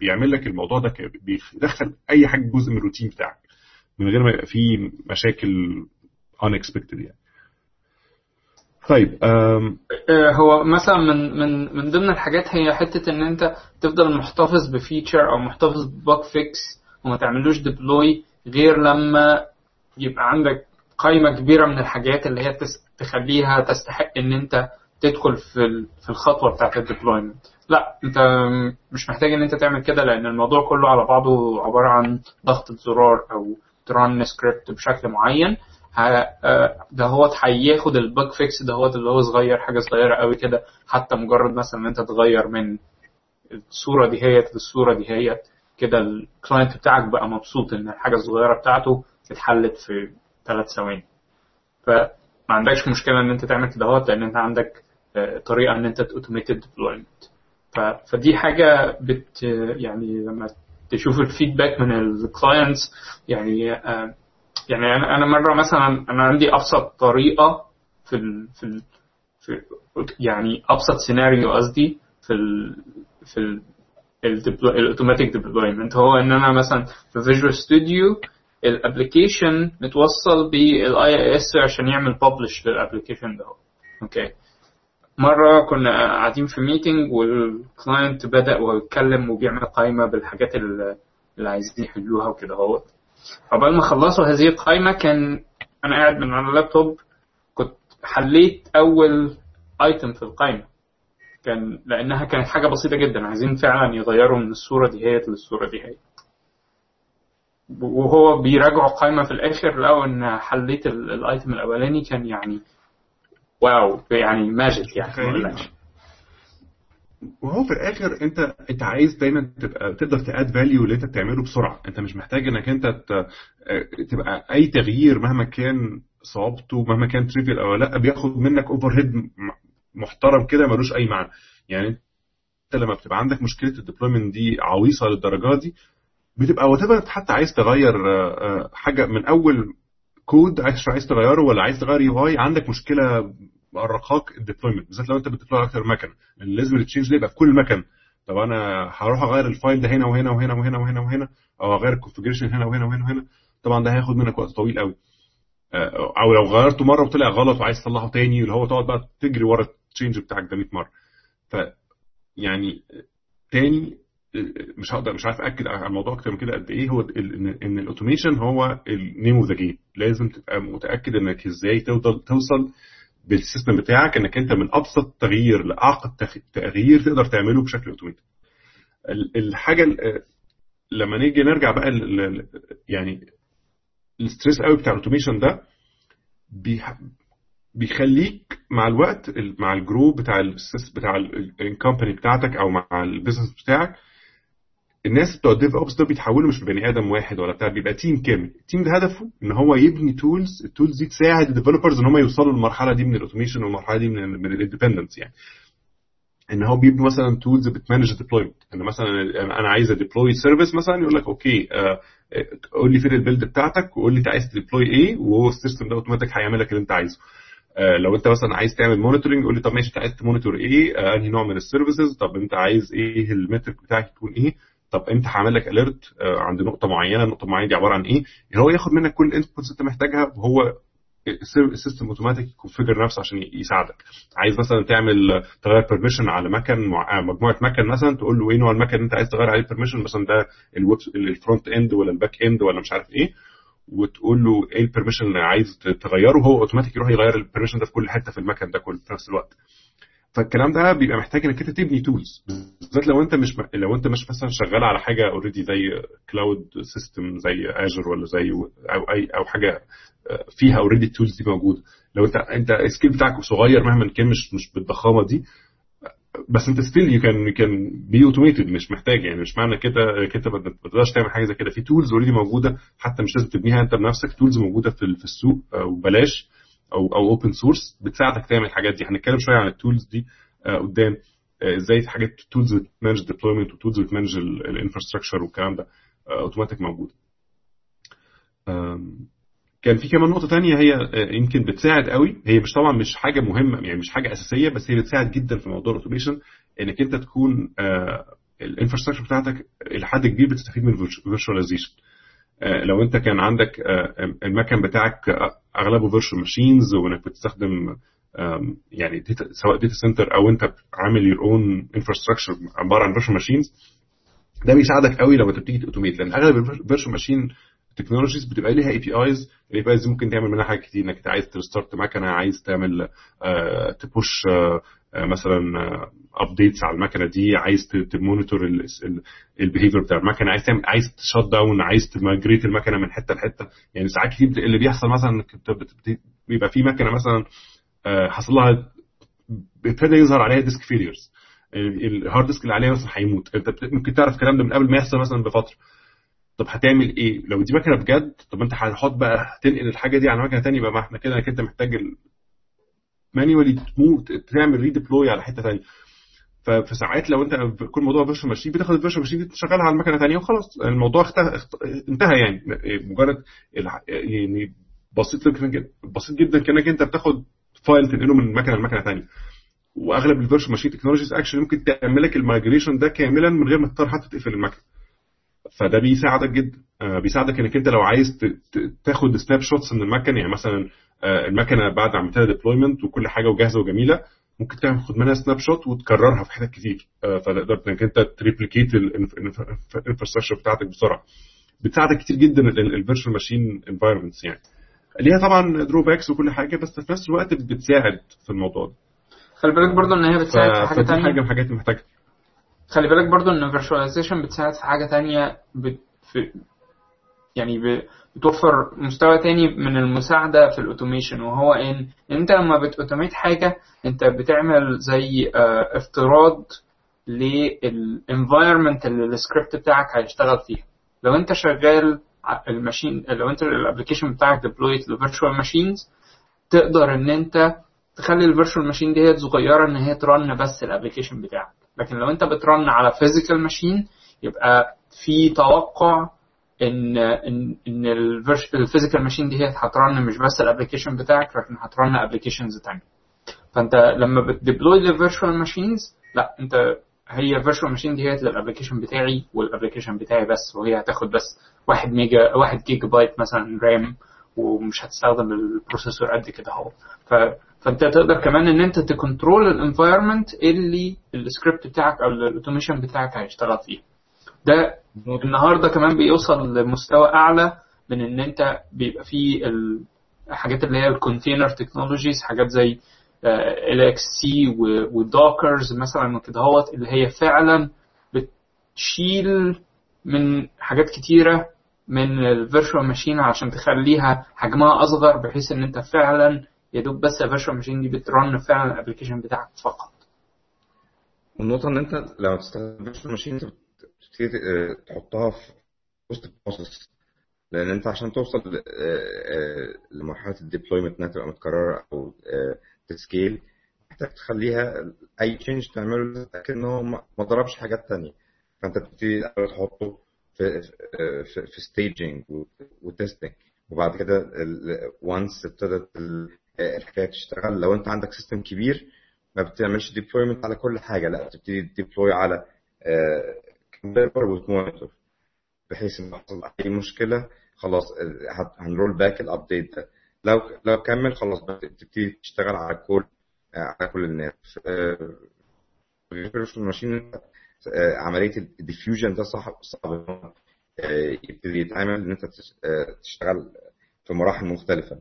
بيعمل لك الموضوع ده، بيدخل اي حاجه جزء من الروتين بتاعك من غير ما يبقى فيه مشاكل ان اكسبكتد يعني. طيب هو مثلا من من من ضمن الحاجات هي حته ان انت تفضل محتفظ بفيتشر او محتفظ بباج فيكس وما تعملوش ديبلوي غير لما يبقى عندك قائمه كبيره من الحاجات اللي هي تخليها تستحق ان انت تدخل في في الخطوه بتاعه الديبلويمنت. لا انت مش محتاج ان انت تعمل كده، لان الموضوع كله على بعضه عباره عن ضغط زرار او تران سكريبت بشكل معين، ده هو هياخد الباج فيكس ده هو اللي هو صغير حاجه صغيره قوي كده، حتى مجرد مثلا ان انت تغير من الصوره دي هي للصوره دي هي كده، الكلاينت بتاعك بقى مبسوط ان الحاجه الصغيره بتاعته اتحلت في ثلاث ثواني. فما عندكش مشكله ان انت تعمل كده هو، لان انت عندك طريقه ان انت اوتوميتد ديبلويمنت. فدي حاجه بت يعني لما تشوف الفيدباك من الكلاينتس، يعني يعني انا انا مره مثلا انا عندي ابسط طريقه في ال في, ال في يعني ابسط سيناريو قصدي في ال في الاوتوماتيك ديبلويمنت هو ان انا مثلا في فيجوال ستوديو الابلكيشن متوصل بالاي اس عشان يعمل ببلش للابلكيشن ده. اوكي مره كنا قاعدين في ميتنج والكلاينت بدا ويتكلم وبيعمل قائمه بالحاجات اللي عايزين يحلوها وكده اهوت. قبل ما خلصوا هذه القائمه كان انا قاعد من على اللابتوب كنت حليت اول ايتم في القائمه، كان لانها كانت حاجه بسيطه جدا عايزين فعلا يغيروا من الصوره دي هي للصوره دي هي، وهو بيراجع القائمه في الاخر لقوا ان حليت الايتم الاولاني كان يعني واو يعني ماجيك يعني. وهو في الاخر انت انت عايز دايما تبقى تقدر تاد فاليو اللي انت بتعمله بسرعه، انت مش محتاج انك انت تبقى اي تغيير مهما كان صعوبته مهما كان تريفيال او لا بياخد منك اوفر هيد محترم كده ملوش اي معنى. يعني انت لما بتبقى عندك مشكله الديبلويمنت دي عويصه للدرجه دي بتبقى وتبقى حتى عايز تغير حاجه من اول كود عايز تغيره ولا عايز تغير يو اي عندك مشكله بقرقاك الديبلويمنت، بالذات لو انت بتديبلوي اكتر من مكنه لازم التشينج ده يبقى في كل مكنه. طب انا هروح اغير الفايل ده هنا وهنا وهنا وهنا وهنا وهنا او اغير الكونفيجريشن هنا وهنا وهنا وهنا، طبعا ده هياخد منك وقت طويل قوي، او لو غيرته مره وطلع غلط وعايز تصلحه تاني اللي هو تقعد بقى تجري ورا التشينج بتاعك ده مية مره. ف يعني تاني مش هقدر مش عارف اكد على الموضوع اكتر من كده قد ايه هو ان الاوتوميشن هو النيم اوف ذا جيم، لازم تبقى متاكد انك ازاي تفضل توصل بالسيستم بتاعك انك انت من ابسط تغيير لاعقد تغيير تقدر تعمله بشكل اوتوماتيك. الحاجه لما نيجي نرجع بقى يعني الستريس قوي بتاع الاوتوميشن ده بيخليك مع الوقت مع الجرو بتاع السيستم بتاع الكومباني بتاعتك او مع البيزنس بتاعك الناس بتوع الديف اوبس ده بيتحولوا مش لبني ادم واحد ولا بتاع، بيبقى تيم كامل. التيم ده هدفه ان هو يبني تولز، التولز دي تساعد الديفلوبرز ان هم يوصلوا للمرحله دي من الاوتوميشن والمرحله دي من من الاندبندنس. يعني ان هو بيبنوا مثلا تولز بتمانج الديبلويمنت، ان مثلا انا عايز اديبلوي سيرفيس مثلا يقول لك اوكي قول لي فين البيلد بتاعتك وقول لي انت عايز تديبلوي ايه وهو السيستم ده اوتوماتيك هيعمل لك اللي انت عايزه. لو انت مثلا عايز تعمل مونيتورنج قول لي طب ماشي انت عايز تمونيتور ايه، انهي نوع من السيرفيسز، طب انت عايز ايه المترك بتاعك يكون ايه، طب امتى هعمل لك اليرت عند نقطه معينه، النقطه المعينه دي عباره عن ايه. هو ياخد منك كل الانبوتس انت محتاجها وهو السيستم اوتوماتيك يكونفيجر نفسه عشان يساعدك. عايز مثلا تعمل تغير بيرميشن على مكن مجموعه مكن مثلا تقول له ايه نوع المكن انت عايز تغير عليه بيرميشن مثلا ده الفرونت اند ولا الباك اند ولا مش عارف ايه، وتقول له ايه البيرميشن اللي عايز تغيره وهو اوتوماتيك يروح يغير البيرميشن ده في كل حته في المكن ده كله في نفس الوقت. فالكلام ده بيبقى محتاج انك انت تبني تولز، بالذات لو انت مش لو انت مش مثلا شغال على حاجه اوريدي زي كلاود سيستم زي اجر ولا زي او اي او حاجه فيها اوريدي التولز دي موجوده. لو انت انت السكيل بتاعك صغير مهما كان مش مش بالضخامه دي بس انت ستيل يو كان كان بي اوتوميتد، مش محتاج يعني مش معنى كده كده ما تقدرش تعمل حاجه زي كده. في تولز اوريدي موجوده حتى مش لازم تبنيها انت بنفسك، تولز موجوده في في السوق وبلاش او او اوبن سورس بتساعدك تعمل الحاجات دي. هنتكلم شويه عن التولز دي قدام ازاي حاجات تولز بتمانج ديبلويمنت وتولز بتمانج الانفراستراكشر والكلام ده اوتوماتيك موجود. كان في كمان نقطه ثانيه هي يمكن بتساعد قوي، هي مش طبعا مش حاجه مهمه يعني مش حاجه اساسيه بس هي بتساعد جدا في موضوع الاوتوميشن انك انت تكون الانفراستراكشر بتاعتك الى حد كبير بتستفيد من الفيرتشواليزيشن. لو انت كان عندك المكان بتاعك اغلبه فيرتشوال ماشينز وانك بتستخدم يعني ديتا سواء داتا سنتر او انت عامل يور اون انفراستراكشر عباره عن فيرتشوال ماشينز، ده بيساعدك قوي لو انت بتيجي تاوتوميت لان اغلب الفيرتشوال ماشين تكنولوجيز بتبقى ليها اي بي ايز. الاي بي ايز ممكن تعمل منها حاجات كتير، انك عايز ترستارت مكنه، عايز تعمل تبوش مثلا ابديتس على المكنه دي، عايز تمونيتور البيهيفير بتاع المكنه، عايز تعمل عايز تشات داون، عايز تماجريت المكنه من حته لحته. يعني ساعات كتير اللي بيحصل مثلا انك بيبقى في مكنه مثلا حصل لها ابتدى يظهر عليها ديسك فيليرز، الهارد ديسك اللي عليها مثلا هيموت، انت ممكن تعرف الكلام ده من قبل ما يحصل مثلا بفتره. طب هتعمل ايه لو دي مكنه بجد؟ طب انت هتحط بقى هتنقل الحاجه دي على مكنه ثانيه بقى، ما احنا كده انك انت محتاج مانيوالي تموت تعمل ريديبلوي على حته ثانيه. ففي ساعات لو انت كل موضوع فيرتشوال ماشين بتاخد الفيرتشوال ماشين تشغلها على مكنه ثانيه وخلاص الموضوع انتهى. يعني مجرد يعني بسيط جدا بسيط جدا كانك انت بتاخد فايل تنقله من مكنه لمكنه ثانيه. واغلب الفيرشن ماشين تكنولوجيز اكشن ممكن تعمل لك المايجريشن ده كاملا من غير ما تضطر حتى تقفل المكتب. فده بيساعدك جدا، بيساعدك انك انت لو عايز تاخد سناب شوتس من المكنه، يعني مثلا المكنه بعد ما عملت لها ديبلويمنت وكل حاجه وجاهزه وجميله ممكن تاخد منها سناب شوت وتكررها في حتت كتير، فتقدر انك انت تريبليكيت الانفراستراكشر بتاعتك بسرعه. بتساعدك كتير جدا الفيرتشوال ماشين انفايرمنتس، يعني ليها طبعا دروباكس وكل حاجه، بس في نفس الوقت بتساعد في الموضوع ده. خلي بالك برضو ان هي بتساعد في حاجه ثانيه، حاجه من الحاجات اللي محتاجها. خلي بالك برضو ان الفيرتشواليزيشن بتساعد في حاجه ثانيه، بت... في... يعني بتوفر مستوى تاني من المساعده في الاوتوميشن، وهو ان انت لما بتأوتوميت حاجه انت بتعمل زي افتراض للانفايرمنت اللي السكريبت بتاعك هيشتغل فيها. لو انت شغال الماشين، لو انت الابلكيشن بتاعك ديبلويت لفيرتشوال ماشينز، تقدر ان انت تخلي الفيرتشوال ماشين دي صغيره ان هي ترن بس الابلكيشن بتاعك. لكن لو انت بترن على فيزيكال ماشين يبقى في توقع ان ان ان الفيزيكال ماشين دي هي هترن مش بس الابلكيشن بتاعك لكن هترن ابلكيشنز ثانيه. فانت لما بتديبلوي لفيرتشوال ماشينز، لا انت هي فيرتشوال ماشين دي هي للابلكيشن بتاعي والابلكيشن بتاعي بس، وهي هتاخد بس واحد ميجا واحد جيجا بايت مثلا رام، ومش هتستخدم البروسيسور قد كده اهو. فانت تقدر كمان ان انت تكنترول الانفايرمنت اللي السكريبت بتاعك او الاوتوميشن بتاعك هيشتغل فيه. ده النهارده كمان بيوصل لمستوى اعلى من ان انت بيبقى فيه الحاجات اللي هي الكونتينر تكنولوجيز، حاجات زي إل إكس سي ودوكرز مثلا وكده اهوت، اللي هي فعلا بتشيل من حاجات كتيره من الفيرتشوال ماشين عشان تخليها حجمها اصغر، بحيث ان انت فعلا يا دوب بس الفيرتشوال ماشين دي بترن فعلا الابلكيشن بتاعك فقط. والنقطه ان انت لو تستخدم الفيرتشوال ماشين تبتدي تحطها في وسط البروسيس، لان انت عشان توصل لمرحله الديبلويمنت نتبقى متكرره او تسكيل، محتاج تخليها اي تشينج تعمله تتاكد ان هو ما ضربش حاجات ثانيه. فانت بتبتدي تحطه في في, في ستيجنج وتستنج، وبعد كده وانس ابتدت الحكايه تشتغل. لو انت عندك سيستم كبير ما بتعملش ديبلويمنت على كل حاجه، لا بتبتدي ديبلوي على كمبيوتر ومونيتور، بحيث ان حصل اي مشكله خلاص هنرول باك الابديت ده. لو لو كمل خلاص بتبتدي تشتغل على كل على كل الناس. في الماشين عمليه الديفيوجن ده صعب صعب يبتدي يتعمل ان انت تشتغل في مراحل مختلفه.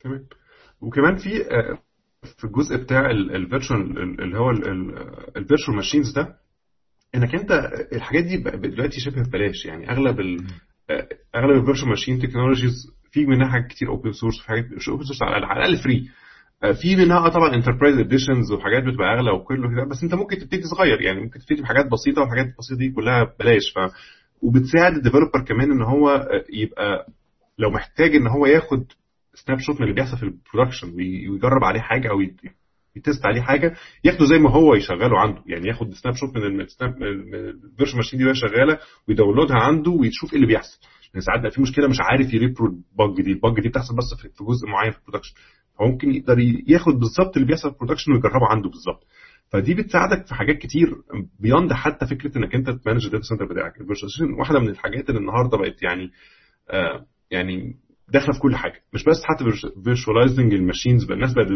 تمام. وكمان في في الجزء بتاع الفيرتشوال اللي هو الفيرتشوال ماشينز ده، انك انت الحاجات دي دلوقتي شبه ببلاش، يعني اغلب ال اغلب الفيرتشوال ماشين تكنولوجيز في منها حاجات كتير اوبن سورس، في حاجات مش اوبن سورس على الاقل على الاقل فري، في منها طبعا انتربرايز اديشنز وحاجات بتبقى اغلى وكله كده، بس انت ممكن تبتدي صغير، يعني ممكن تبتدي بحاجات بسيطه، والحاجات البسيطه دي كلها ببلاش. ف وبتساعد الديفلوبر كمان ان هو يبقى لو محتاج ان هو ياخد سناب شوت من اللي بيحصل في البرودكشن ويجرب عليه حاجه او يتست عليه حاجه، ياخده زي ما هو يشغله عنده، يعني ياخد سناب شوت من الفيرتشوال ماشين دي وهي شغاله ويداونلودها عنده ويشوف ايه اللي بيحصل. لان ساعات بقى في مشكله مش عارف يريبرود باج دي، الباج دي بتحصل بس في جزء معين في البرودكشن، فممكن يقدر ياخد بالظبط اللي بيحصل في البرودكشن ويجربه عنده بالظبط. فدي بتساعدك في حاجات كتير بياند حتى فكره انك انت تمانج الداتا سنتر بتاعك. الفيرتشوال واحده من الحاجات اللي النهارده بقت يعني آه يعني داخله في كل حاجه، مش بس حتى فيرتشواليزنج الماشينز، بل الناس بقت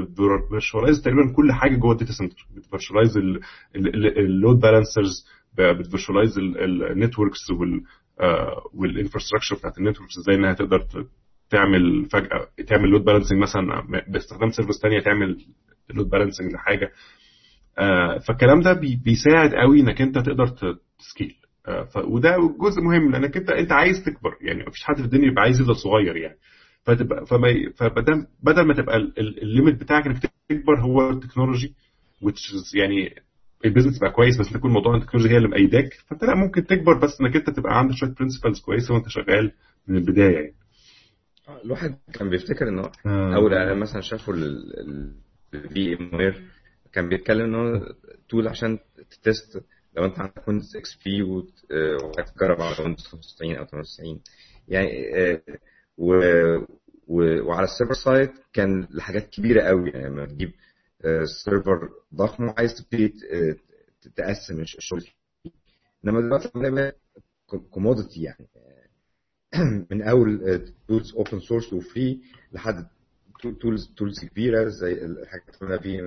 فيرتشواليز تقريبا كل حاجه جوه الداتا سنتر، بتفيرتشواليز اللود بالانسرز، بتفيرتشواليز النتوركس وال والانفراستراكشر بتاعت النتوركس، ازاي انها تقدر تعمل فجاه تعمل لود بالانسنج مثلا باستخدام سيرفيس ثانيه تعمل لود بالانسنج لحاجه. فالكلام ده بيساعد قوي انك انت تقدر تسكيل، وده جزء مهم لانك انت انت عايز تكبر، يعني مفيش حد في الدنيا يبقى عايز يفضل صغير يعني. فتبقى فبدل بدل ما تبقى الليميت بتاعك انك تكبر هو التكنولوجي، يعني البيزنس بقى كويس بس انت كل موضوع التكنولوجيا هي اللي مقيداك، فانت لا ممكن تكبر بس انك انت تبقى عندك شويه برنسبلز كويسه وانت شغال من البدايه. يعني الواحد كان بيفتكر انه آه. اول مثلا شافوا الفي ام وير كان بيتكلم ان هو تول عشان تتست، لو انت عندك ويندوز اكس بي وهتجرب على ويندوز خمسة وتسعين او ثمانية وتسعين يعني، و وعلى السيرفر سايد كان لحاجات كبيره قوي، يعني لما تجيب سيرفر ضخم وعايز تبتدي تقسم الشغل. انما دلوقتي بقى كوموديتي، يعني من اول تولز اوبن سورس وفري لحد تولز تولز كبيره زي الحاجات اللي قلنا في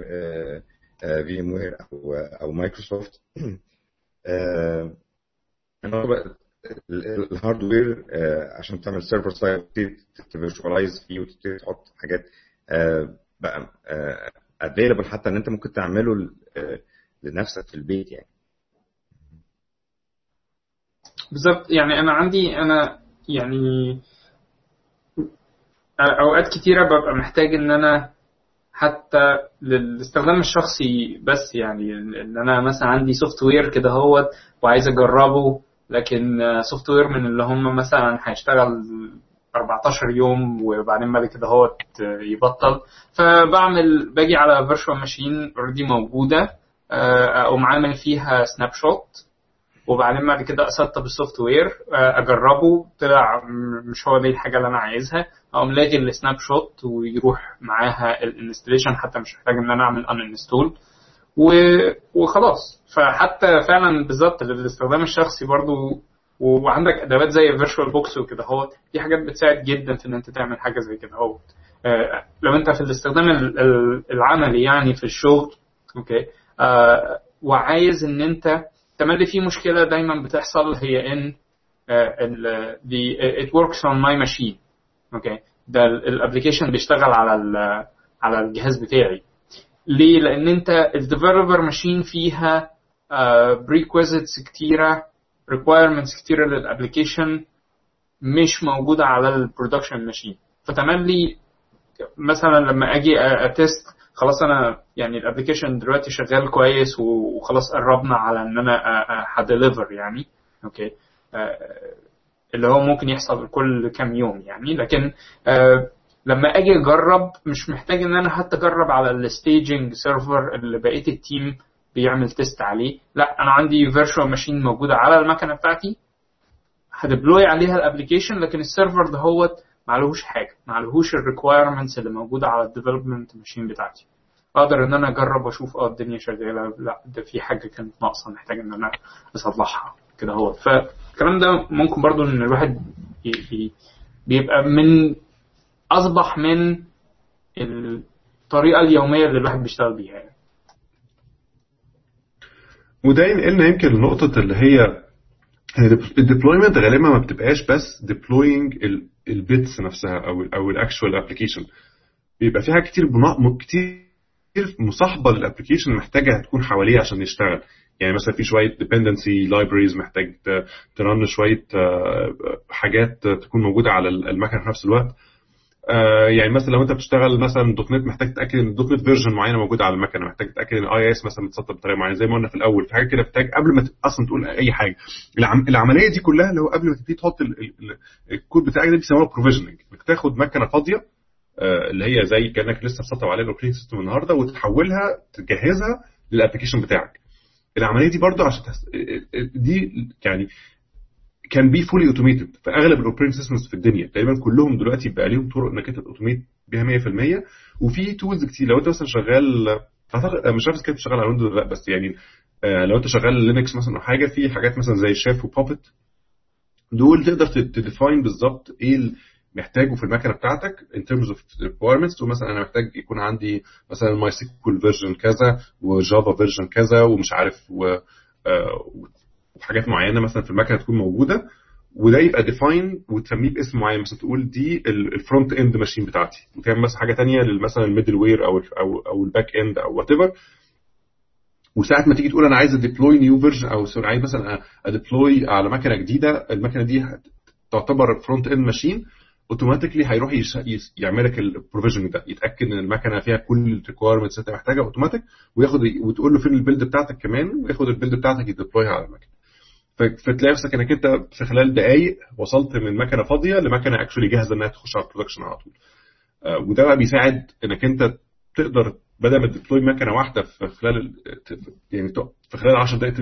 في ام وير او او مايكروسوفت. الهاردوير عشان تعمل سيرفر سايد تفيرشواليز فيه وتبتدي تحط حاجات بقى افيلبل حتى ان انت ممكن تعمله لنفسك في البيت، يعني بالظبط. يعني انا عندي انا يعني اوقات كتيره ببقى محتاج ان انا حتى للاستخدام الشخصي بس، يعني ان انا مثلا عندي سوفت وير كده اهوت وعايز اجربه، لكن سوفت وير من اللي هم مثلا هيشتغل أربعتاشر يوم وبعدين بعد كده اهوت يبطل، فبعمل باجي على فيرتشوال ماشين اوريدي موجوده اقوم عامل فيها سناب شوت، وبعدين بعد كده اسطب السوفت وير اجربه، طلع مش هو دي الحاجه اللي انا عايزها، اقوم لاغي السناب شوت ويروح معاها الانستليشن، حتى مش محتاج ان انا اعمل ان انستول وخلاص. فحتى فعلا بالظبط للاستخدام الشخصي برضو، وعندك ادوات زي فيرتشوال بوكس وكده اهو، دي حاجات بتساعد جدا في ان انت تعمل حاجه زي كده اهو. لو انت في الاستخدام العملي يعني في الشغل اوكي آه، وعايز ان انت تملي فيه مشكله دايما بتحصل، هي ان it works on my machine اوكي، ده الابلكيشن بيشتغل على على الجهاز بتاعي. ليه؟ لان انت الديفلوبر ماشين فيها بريكويزيتس كتيره، ريكوايرمنتس كتيره للابلكيشن مش موجوده على البرودكشن ماشين. فتملي مثلا لما اجي اتست خلاص انا يعني الابلكيشن دلوقتي شغال كويس وخلاص قربنا على ان انا هديليفر يعني اوكي، اللي هو ممكن يحصل كل كام يوم يعني. لكن لما اجي اجرب مش محتاج ان انا حتى اجرب على الستيجنج سيرفر اللي بقيه التيم بيعمل تيست عليه، لا انا عندي فيرتشوال ماشين موجوده على المكنه بتاعتي هدبلوي عليها الابلكيشن، لكن السيرفر ده هو معلهوش حاجه، معلهوش الريكوايرمنتس اللي موجوده على الديفلوبمنت ماشين بتاعتي. اقدر ان انا اجرب واشوف اه الدنيا شغاله، لا ده في حاجه كانت ناقصه محتاج ان انا اصلحها كده اهو. فالكلام ده ممكن برضو ان الواحد بيبقى من اصبح من الطريقه اليوميه اللي الواحد بيشتغل بيها. وده ينقلنا يمكن لنقطه اللي هي الديبلويمنت، غالبا ما بتبقاش بس ديبلوينج البيتس نفسها او او الاكشوال ابلكيشن، بيبقى فيها كتير بناء كتير مصاحبه للابلكيشن محتاجه تكون حواليه عشان يشتغل. يعني مثلا في شويه ديبندنسي لايبريز محتاج ترن شويه حاجات تكون موجوده على المكنه في نفس الوقت. يعني مثلا لو انت بتشتغل مثلا دوت نت محتاج تتاكد ان دوت نت فيرجن معينه موجوده على المكنه، محتاج تتاكد ان اي اس مثلا متسطب بطريقه معينه زي ما قلنا في الاول. في حاجه كده بتحتاج قبل ما اصلا تقول اي حاجه العمليه دي كلها، اللي هو قبل ما تبتدي تحط الكود بتاعك ده بيسموها بروفيجننج. بتاخد مكنه فاضيه اللي هي زي كانك لسه مسطب عليها الاوبريتنج سيستم النهارده وتحولها تجهزها للابلكيشن بتاعك. العمليه دي برده عشان دي يعني كان بي فولي اوتوميتد في اغلب الاوبريتنج سيستمز في الدنيا تقريبا كلهم دلوقتي بقى ليهم طرق انك انت اوتوميت بيها مية في المية. وفي تولز كتير لو انت مثلا شغال اعتقد مش عارف كنت شغال على ويندوز لا، بس يعني لو انت شغال لينكس مثلا او حاجه، في حاجات مثلا زي شيف وبوبت دول تقدر تديفاين بالظبط ايه محتاجه في المكنه بتاعتك ان terms of requirements. ومثلا انا محتاج يكون عندي مثلا ماي سيكوال فيرجن كذا وجافا فيرجن كذا ومش عارف و حاجات معينه مثلا في المكنه تكون موجوده، وده يبقى ديفاين وتسميه باسم معين. مثلا تقول دي الفرونت اند ماشين بتاعتي، وتعمل مثلا حاجه ثانيه مثلا الميدل وير او او او الباك اند او وات ايفر. وساعه ما تيجي تقول انا عايز اديبلوي نيو فيرجن او عايز مثلا اديبلوي على مكنه جديده، المكنه دي تعتبر فرونت اند ماشين اوتوماتيكلي هيروح يعمل لك البروفيجننج ده، يتاكد ان المكنه فيها كل الريكويرمنتس اللي انت محتاجها اوتوماتيك، وياخد وتقول له فين البيلد بتاعتك كمان، وياخد البيلد بتاعتك يديبلويها على المكنه. فتلاقي نفسك انك انت في خلال دقائق وصلت من مكنه فاضيه لمكنه اكشولي جاهزه انها تخش على البرودكشن على طول. وده بقى بيساعد انك انت تقدر بدل ما تديبلوي مكنه واحده في خلال يعني في خلال عشر دقائق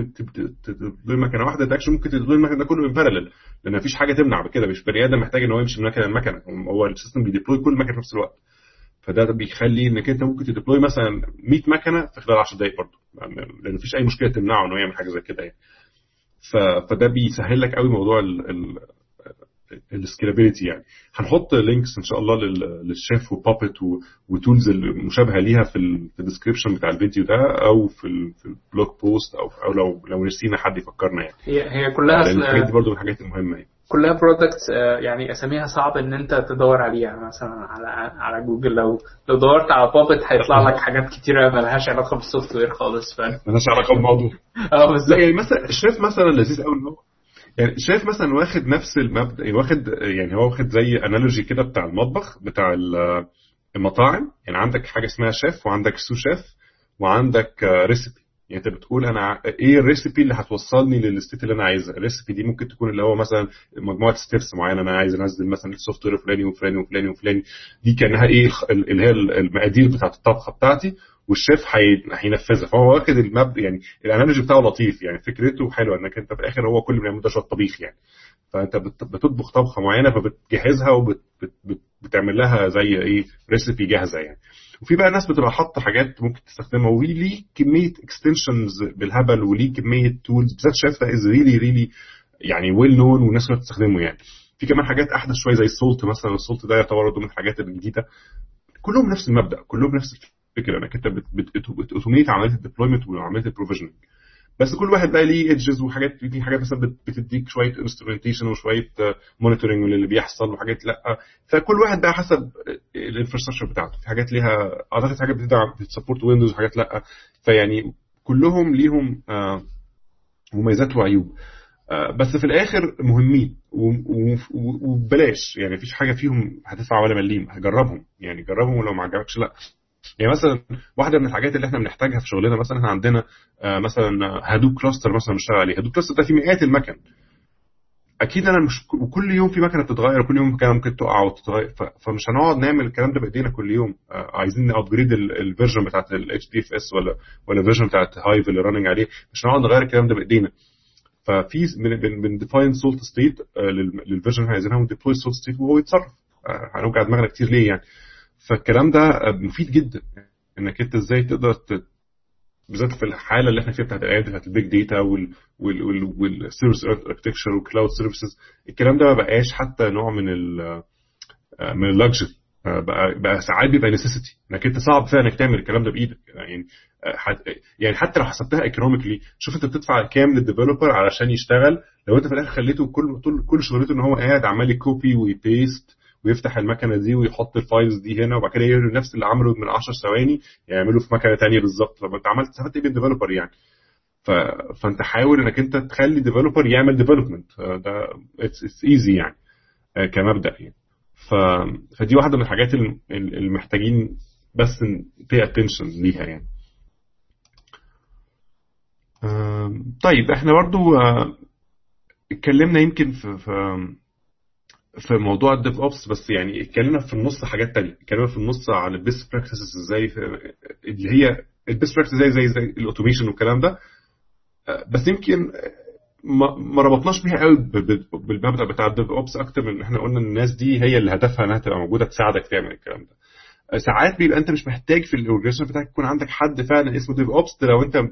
تديبلوي مكنه واحده، انت اكشن ممكن تديبلوي المكنه ده كله من بارلل، لان مفيش حاجه تمنع بكده، مش بني ادم محتاج ان هو يمشي من مكنه لمكنه، هو السيستم بيديبلوي كل مكنه في نفس الوقت. فده بيخلي انك انت ممكن تديبلوي مثلا مية مكنه في خلال عشر دقائق برضه، لان مفيش اي مشكله تمنعه انه يعمل حاجه زي كده يعني. فده بيسهل لك قوي موضوع السكيلابيلتي يعني. هنحط لينكس ان شاء الله للشيف وبابت وتولز المشابهه ليها في الديسكريبشن بتاع الفيديو ده، او في البلوج بوست، او او لو لو نسينا حد يفكرنا يعني. هي هي كلها الحاجات دي برضه من الحاجات المهمه يعني. كلها برودكتس يعني اساميها صعب ان انت تدور عليها مثلا على على جوجل. لو لو دورت على بابت هيطلع لك حاجات كتيره مالهاش علاقه بالسوفت وير خالص، فاهم؟ مالهاش علاقه بالموضوع. اه بالظبط يعني. مثلا الشيف مثلا لذيذ قوي ان هو يعني شايف مثلا واخد نفس المبدأ، واخد يعني هو واخد زي انالوجي كده بتاع المطبخ بتاع المطاعم يعني. عندك حاجه اسمها شيف، وعندك سو شيف، وعندك ريسيبي. يعني انت بتقول انا ايه الريسيبي اللي هتوصلني للستيت اللي انا عايزها. الريسيبي دي ممكن تكون اللي هو مثلا مجموعه ستيبس معينه، انا عايز انزل مثلا السوفت وير الفلاني وفلاني وفلاني وفلاني، دي كانها ايه اللي هي المقادير بتاعه الطبخه بتاعتي، والشيف هينفذها. فهو واخد المبدا يعني، الانالوجي بتاعه لطيف يعني، فكرته حلوه انك انت في الاخر هو كل اللي بنعمله ده شويه طبيخ يعني. فانت بتطبخ طبخه معينه فبتجهزها وبتعمل لها زي ايه ريسيبي جاهزه يعني. وفي بقى ناس بتبقى حاطه حاجات ممكن تستخدمها، وليه كميه اكستنشنز بالهبل، وليه كميه تولز، بالذات شايف ده از ريلي ريلي يعني ويل نون والناس بتستخدمه يعني. في كمان حاجات احدث شويه زي السولت مثلا. السولت ده يعتبر من الحاجات الجديده، كلهم نفس المبدا، كلهم نفس فكرة انك انت بتأوتوميت عمليه الديبلويمنت وعمليه البروفيجننج، بس كل واحد بقى ليه ايدجز وحاجات. في حاجات مثلا بتديك شويه انسترومنتيشن وشويه مونيتورنج للي بيحصل وحاجات لا. فكل واحد بقى حسب الانفراستراكشر بتاعته. في حاجات ليها اعتقد حاجات بتدعم بتسبورت ويندوز وحاجات لا. فيعني كلهم ليهم مميزات وعيوب، بس في الاخر مهمين وببلاش يعني. مفيش حاجه فيهم هتدفع ولا مليم، هجربهم يعني، جربهم ولو ما عجبكش لا. يعني مثلا واحده من الحاجات اللي احنا بنحتاجها في شغلنا مثلا، احنا عندنا مثلا هادوب كلاستر مثلا بنشتغل عليه. هادوب كلاستر ده في مئات المكن اكيد، انا مش كل يوم في مكنه بتتغير، كل يوم مكنه ممكن تقع وتتغير، فمش هنقعد نعمل الكلام ده بايدينا كل يوم. عايزين نابجريد الفيرجن بتاعه الاتش دي اف اس ولا ولا الفيرجن بتاعه هايف اللي راننج عليه، مش هنقعد نغير الكلام ده بايدينا. ففي بنديفاين سولت ستيت للفيرجن اللي عايزينها، ونديبلوي سولت ستيت وهو يتصرف. هنوجع دماغنا كتير ليه يعني؟ فالكلام ده مفيد جدا انك انت ازاي تقدر ت... بالذات في الحاله اللي احنا فيها بتاعت الايات بتاعت البيج داتا والسيرفيس اركتكشر والكلاود سيرفيسز. الكلام ده ما بقاش حتى نوع من ال من اللكجري، بقى بقى ساعات بيبقى نيسيسيتي انك انت صعب فيها انك تعمل الكلام ده بايدك يعني. حت... يعني حتى لو حسبتها ايكونوميكلي، شوف انت بتدفع كام للديفلوبر علشان يشتغل. لو انت في الاخر خليته كل كل شغلته ان هو قاعد عمال يكوبي ويبيست ويفتح المكنه دي ويحط الفايلز دي هنا، وبعد كده يعمل نفس اللي عمله من عشر ثواني يعمله في مكنه ثانيه بالظبط. طب انت عملت استفدت ايه من الديفلوبر يعني؟ ف... فانت حاول انك انت تخلي ديفلوبر يعمل ديفلوبمنت، ده اتس ايزي يعني كمبدا يعني. ف... فدي واحده من الحاجات اللي محتاجين بس pay attention ليها يعني. طيب احنا برضو اتكلمنا يمكن في, في... في موضوع الديف اوبس، بس يعني اتكلمنا في النص حاجات تانية. اتكلمنا في النص عن البيست براكتسز، ازاي اللي هي البيست براكتسز زي زي زي الاوتوميشن والكلام ده، بس يمكن ما ربطناش بيها قوي بالمبدا بتاع الديف اوبس، اكتر من احنا قلنا الناس دي هي اللي هدفها انها تبقى موجوده تساعدك تعمل الكلام ده. ساعات بيبقى انت مش محتاج في الاورجانيزيشن بتاعك يكون عندك حد فعلا اسمه ديف اوبس. لو انت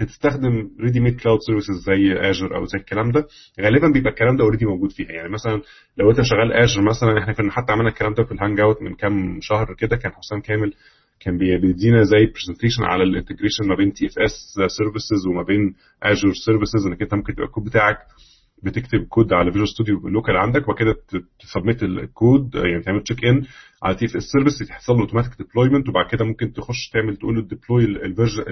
بتستخدم ريدي ميد كلاود سيرفيسز زي اجر او زي الكلام ده، غالبا بيبقى الكلام ده اوريدي موجود فيها يعني. مثلا لو انت شغال اجر مثلا، احنا كنا حتى عملنا الكلام ده في الهانج اوت من كام شهر كده، كان حسام كامل كان بيدينا زي برزنتيشن على الانتجريشن ما بين تي اف اس سيرفيسز وما بين اجر سيرفيسز، انك انت ممكن تبقى الكود بتاعك بتكتب كود على فيجوال ستوديو لوكال عندك، وكده تسبميت الكود يعني، تعمل تشيك ان على تي اف اس سيرفيس، يتحصل له اوتوماتيك ديبلويمنت، وبعد كده ممكن تخش تعمل تقول له ديبلوي الفيرجن،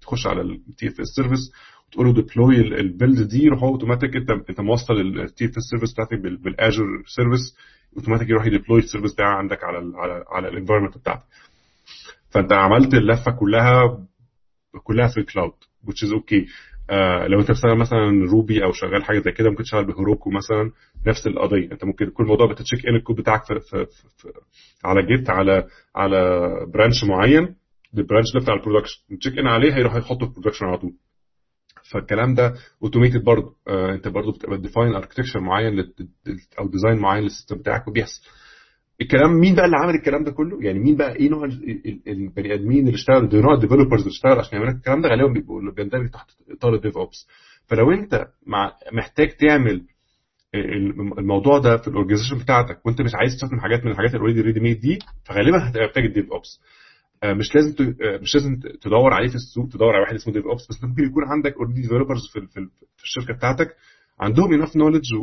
تخش على التي اف اس سيرفيس وتقول له ديبلوي البيلد دي، يروح اوتوماتيك انت انت موصل التي اف اس سيرفيس بتاعتك بالاجر سيرفيس، اوتوماتيك يروح يديبلوي السيرفيس ده عندك على ال على ال على الانفايرمنت بتاعتك. فانت عملت اللفه كلها كلها في الكلاود which is okay. آه لو انت بتشتغل مثلا روبي او شغال حاجه زي كده، ممكن تشتغل بهيروكو مثلا، نفس القضيه. انت ممكن كل موضوع بتتشيك ان الكود بتاعك في في في على جيت، على على برانش معين، للبرانش ده بتاع البرودكشن، تشيك ان عليه هيروح يحطه في البرودكشن على طول. فالكلام ده اوتوميتد برضه، آه انت برضه بتبقى ديفاين اركتكتشر معين لت... او ديزاين معين للسيستم بتاعك وبيحصل الكلام. مين بقى اللي عامل الكلام ده كله؟ يعني مين بقى ايه نوع البني ادمين اللي اشتغلوا، دي نوع الديفلوبرز اللي اشتغلوا عشان يعملوا الكلام ده؟ غالبا بيبقوا بيندمج تحت اطار الديف اوبس. فلو انت مع... محتاج تعمل الموضوع ده في الاورجنايزيشن بتاعتك وانت مش عايز تستخدم حاجات من الحاجات الاوريدي ريدي ميد دي، فغالبا هتبقى محتاج الديف اوبس. مش لازم مش لازم تدور عليه في السوق، تدور على واحد اسمه ديف اوبس، بس ممكن يكون عندك اوريدي ديفلوبرز في في الشركه بتاعتك عندهم انف نوليدج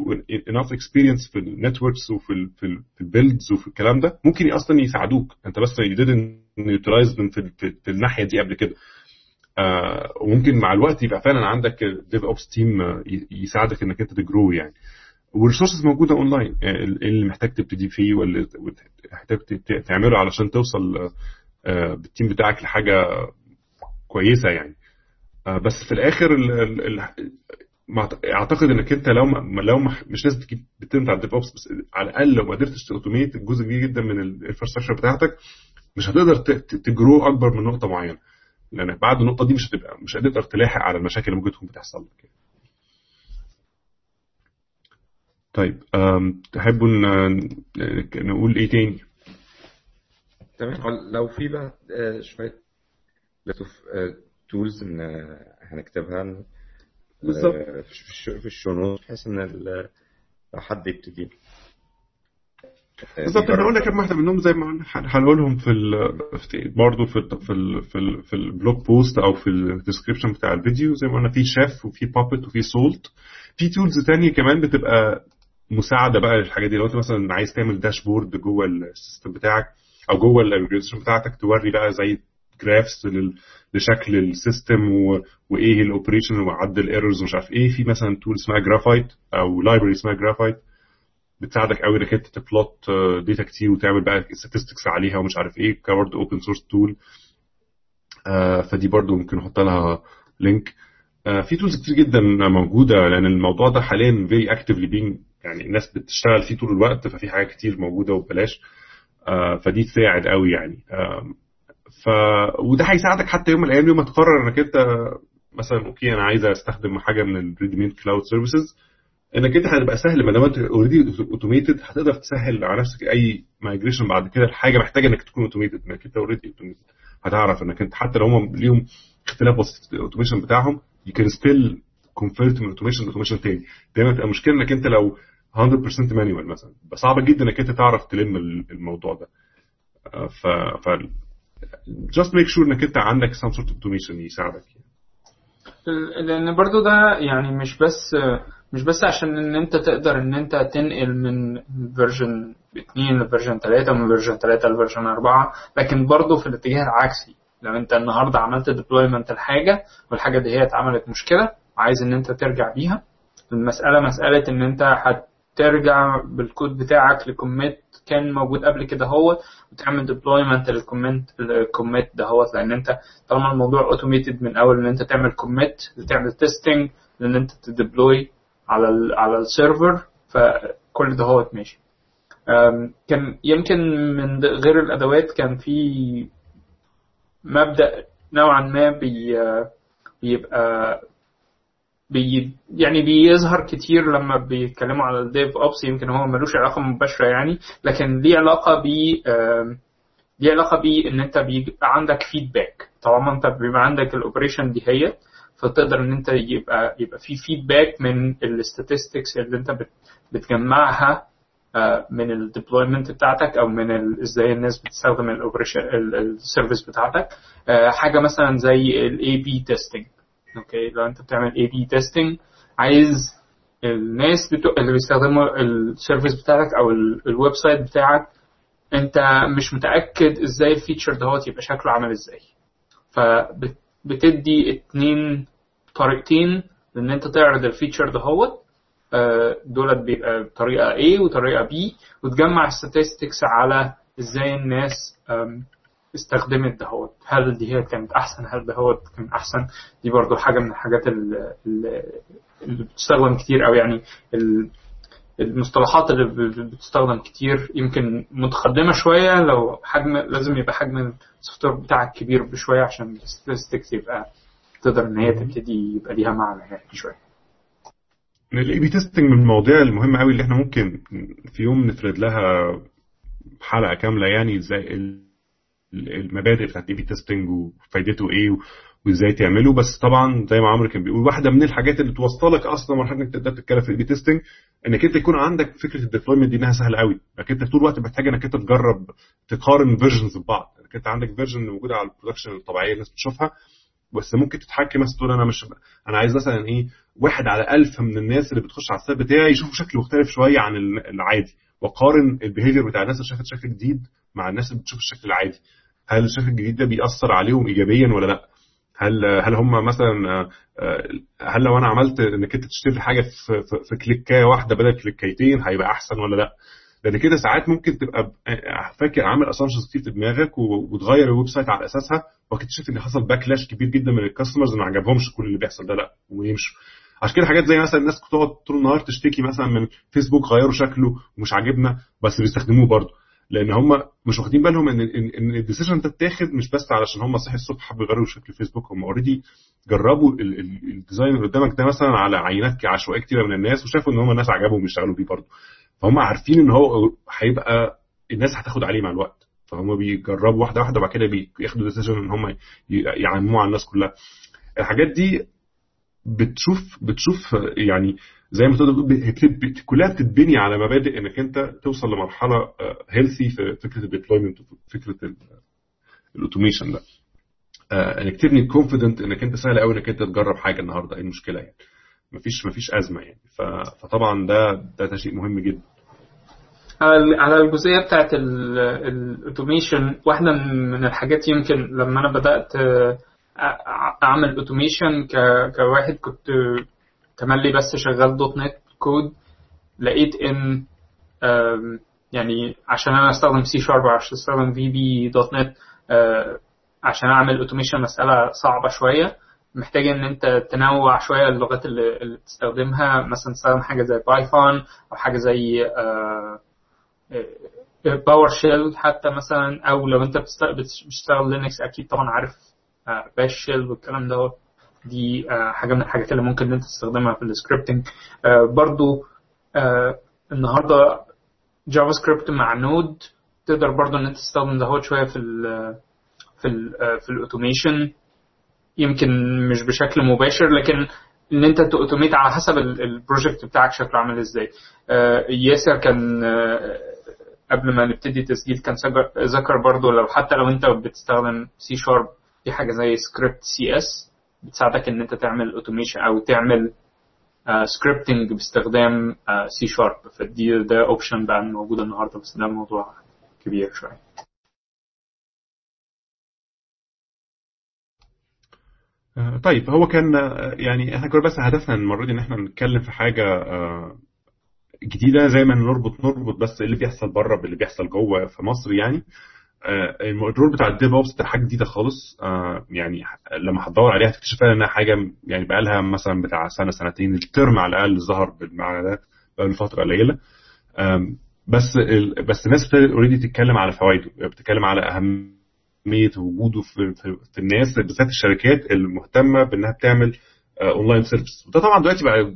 وانف اكسبيرينس في النتوركس وفي في البيلدز وفي الكلام ده، ممكن اصلا يساعدوك انت، بس you didn't utilize them في الناحيه دي قبل كده. وممكن مع الوقت يبقى فعلا عندك ديف اوبس تيم يساعدك انك انت تجرو يعني. والريسورسز موجوده اونلاين، اللي محتاج تبتدي فيه واللي محتاج تعمله علشان توصل بالتيم بتاعك لحاجه كويسه يعني. بس في الاخر ال ال اعتقد انك انت لو ما لو ما مش لازم تجيب بتنت على الديف اوبس، بس على الاقل لو ما قدرتش اوتوميت الجزء كبير جدا من الانفراستراكشر بتاعتك مش هتقدر تجرو اكبر من نقطه معينه، لان بعد النقطه دي مش هتبقى مش هتقدر تلاحق على المشاكل اللي ممكن تكون بتحصل لك. طيب تحبوا نقول ايه تاني؟ تمام. لو في بقى شويه لطف تولز هنكتبها بالظبط في الشنود بحيث ان لو حد يبتدي بالظبط احنا قلنا كام واحده منهم زي ما هنقولهم في برضه في ال في ال في, ال في البلوج بوست او في الديسكريبشن بتاع الفيديو. زي ما قلنا في شيف وفي بابت وفي سولت، في تولز تانية كمان بتبقى مساعده بقى للحاجات دي. لو انت مثلا عايز تعمل داشبورد جوه السيستم بتاعك او جوه الاورجنايزيشن بتاعتك، توري بقى زي جرافس لشكل السيستم وايه الاوبريشن وعد الايرورز ومش عارف ايه، في مثلا تول اسمها جرافايت او لايبرري اسمها جرافايت بتساعدك قوي انك انت تبلوت داتا كتير وتعمل بقى statistics عليها ومش عارف ايه، برضه اوبن سورس تول، فدي برضه ممكن نحط لها لينك. في تولز كتير جدا موجوده لان الموضوع ده حاليا فيري اكتيفلي بين يعني الناس بتشتغل فيه طول الوقت، ففي حاجات كتير موجوده وببلاش، فدي تساعد قوي يعني. ف وده هيساعدك حتى يوم من الايام لما تقرر انك انت مثلا اوكي انا عايز استخدم حاجه من الريدي ميد كلاود سيرفيسز، انك انت هتبقى سهل ما دام انت اوريدي اوتوميتد، هتقدر تسهل على نفسك اي مايجريشن بعد كده لحاجه محتاجه انك تكون اوتوميتد. انك انت اوريدي اوتوميتد هتعرف انك انت حتى لو هم ليهم اختلاف بسيط في الاوتوميشن بتاعهم you can still convert من اوتوميشن لاوتوميشن تاني. دايما بتبقى مشكله انك انت لو مية بالمية مانوال مثلا صعبه جدا انك انت تعرف تلم الموضوع ده. ف ف just make sure انك انت عندك some sort of automation يساعدك يعني. لان برضو ده يعني مش بس مش بس عشان ان انت تقدر ان انت تنقل من فيرجن اتنين لفيرجن تلاتة ومن فيرجن تلاتة لفيرجن اربعة، لكن برضو في الاتجاه العكسي. لو انت النهارده عملت deployment الحاجه والحاجه دي هي اتعملت مشكله وعايز ان انت ترجع بيها، المساله مساله ان انت هترجع بالكود بتاعك لكوميت كان موجود قبل كده هو، وتعمل deployment للكوميت الكوميت ده هو، لان انت طالما الموضوع اوتوميتد من اول ان انت تعمل كوميت وتعمل تيستنج لان انت تديبلوي على ال على السيرفر، فكل ده هو ماشي. كان يمكن من غير الادوات كان في مبدأ نوعا ما بي بيبقى بي يعني بيظهر كتير لما بيتكلموا على الديف اوبس، يمكن هو ملوش علاقه مباشره يعني، لكن ليه علاقه ب ليه علاقه بان انت بيبقى عندك فيدباك. طالما انت بيبقى عندك الاوبريشن دي هي، فتقدر ان انت يبقى يبقى في فيدباك من الاستاتستكس اللي انت بتجمعها من الديبلويمنت بتاعتك او من ازاي الناس بتستخدم الاوبريشن السيرفيس بتاعتك. حاجه مثلا زي الاي بي تيستنج، اوكي لو انت بتعمل اي بي تيستنج عايز الناس بتو... اللي بيستخدموا السيرفيس بتاعك او الويب سايت بتاعك انت مش متاكد ازاي الفيتشر دهوت يبقى شكله عامل ازاي، فبتدي اتنين طريقتين ان انت تعرض الفيتشر دهوت، دولت بيبقى بطريقه A وطريقه B، وتجمع statistics على ازاي الناس استخدمت دهوت، هل دي هي كانت احسن هل دهوت كان احسن. دي برضو حاجه من الحاجات اللي بتستخدم كتير، او يعني المصطلحات اللي بتستخدم كتير يمكن متقدمة شوية، لو حجم لازم يبقى حجم السوفت وير بتاعك كبير بشوية عشان الاستاتستكس يبقى تقدر ان هي تبتدي يبقى ليها معنى يعني شوية. الاي بي تيستنج من المواضيع المهمة قوي اللي احنا ممكن في يوم نفرد لها حلقة كاملة، يعني ازاي المبادئ بتاعت الاي بي تيستنج وفايدته ايه وازاي تعمله. بس طبعا زي ما عمرو كان بيقول، واحده من الحاجات اللي توصلك اصلا مرحله انك تقدر تتكلم في الاي بي تيستنج انك انت يكون عندك فكره الديبلويمنت دي، انها سهله قوي. انك انت طول الوقت محتاج انك انت تجرب تقارن فيرجنز ببعض، انك انت عندك فيرجن موجوده على البرودكشن الطبيعيه الناس بتشوفها، بس ممكن تتحكم. بس تقول انا مش انا عايز مثلا ايه واحد على ألف من الناس اللي بتخش على السيرفر بتاعي يشوفوا شكل مختلف شويه عن العادي، وقارن البيهيفير بتاع الناس اللي شافت شكل جديد مع الناس اللي بتشوف الشكل العادي. هل الشكل الجديد ده بيأثر عليهم ايجابيا ولا لا؟ هل هل هم مثلا هل لو انا عملت انك انت تشتري حاجه في في كليكايه واحده بدل كليكايتين هيبقى احسن ولا لا؟ لان كده ساعات ممكن تبقى فاكر عامل اسامبشنز كتير في دماغك وتغير الويب سايت على اساسها، وتكتشف ان حصل باكلاش كبير جدا من الكاستمرز وما عجبهمش كل اللي بيحصل ده لا ويمشوا. عشان كده حاجات زي مثلا الناس بتقعد طول النهار تشتكي مثلا من فيسبوك غيروا شكله ومش عاجبنا، بس بيستخدموه برضه لان هم مش واخدين بالهم ان ان الديسيجن ده اتاخد مش بس علشان هم صحي الصبح حبوا يغيروا شكل فيسبوك، هم اوريدي جربوا الديزاين اللي قدامك ده مثلا على عينات عشوائيه كتير من الناس وشافوا ان هم الناس عجبهم بيشتغلوا بيه برضه، فهم عارفين ان هو هيبقى الناس هتاخد عليه مع الوقت، فهم بيجربوا واحده واحده وبعد كده بياخدوا ديسيجن ان هم يعمموه على الناس كلها. الحاجات دي بتشوف بتشوف يعني زي ما تقول كلها بتتبني على مبادئ انك انت توصل لمرحله هيلثي في فكره الديبلويمنت وفكره الاوتوميشن ده. انك تبني كونفيدنت انك انت سهل قوي انك انت تجرب حاجه النهارده، ايه المشكله يعني؟ مفيش مفيش ازمه يعني. فطبعا ده ده شيء مهم جدا. على الجزئيه بتاعه الاوتوميشن، واحده من الحاجات يمكن لما انا بدات اعمل اوتوميشن كواحد كنت تملي بس شغال دوت نت كود، لقيت ان يعني عشان انا استخدم سي شارب عشان استخدم في بي دوت نت عشان اعمل اوتوميشن مساله صعبه شويه، محتاج ان انت تنوع شويه اللغات اللي بتستخدمها. مثلا تستخدم حاجه زي بايثون او حاجه زي باور شيل حتى مثلا، او لو انت بتشتغل لينكس اكيد طبعا عارف باش شيل والكلام ده. دي حاجه من الحاجات اللي ممكن انت تستخدمها في السكريبتنج. برضو النهارده جافا سكريبت مع نود تقدر برضو ان انت تستخدم ده شويه في ال في ال في الاوتوميشن، يمكن مش بشكل مباشر لكن ان انت تاوتوميت على حسب البروجكت بتاعك شكله عامل ازاي. ياسر كان قبل ما نبتدي تسجيل كان ذكر برضو لو حتى لو انت بتستخدم سي شارب في حاجه زي سكريبت سي اس بتساعدك ان انت تعمل اوتوميشن او تعمل سكريبتنج uh, باستخدام uh, سي شارب. فدي ده اوبشن بقى موجود النهارده، بس ده موضوع كبير شويه. طيب هو كان يعني احنا كنا بس هدفنا المره دي ان احنا نتكلم في حاجه جديده، زي ما نربط نربط بس اللي بيحصل بره باللي بيحصل جوه في مصر. يعني الموديول بتاع الديف اوبس ده حاجه جديده خالص، يعني لما هتدور عليها هتكتشفها انها حاجه يعني بقى لها مثلا بتاع سنه سنتين الترم على الاقل ظهر بالمعنى ده بقى لفتره قليله، بس بس الناس اوريدي بتتكلم على فوائده، بتتكلم على اهميه وجوده في, في الناس بالذات الشركات المهتمه بانها بتعمل اونلاين سيرفيس. وده طبعا دلوقتي بقى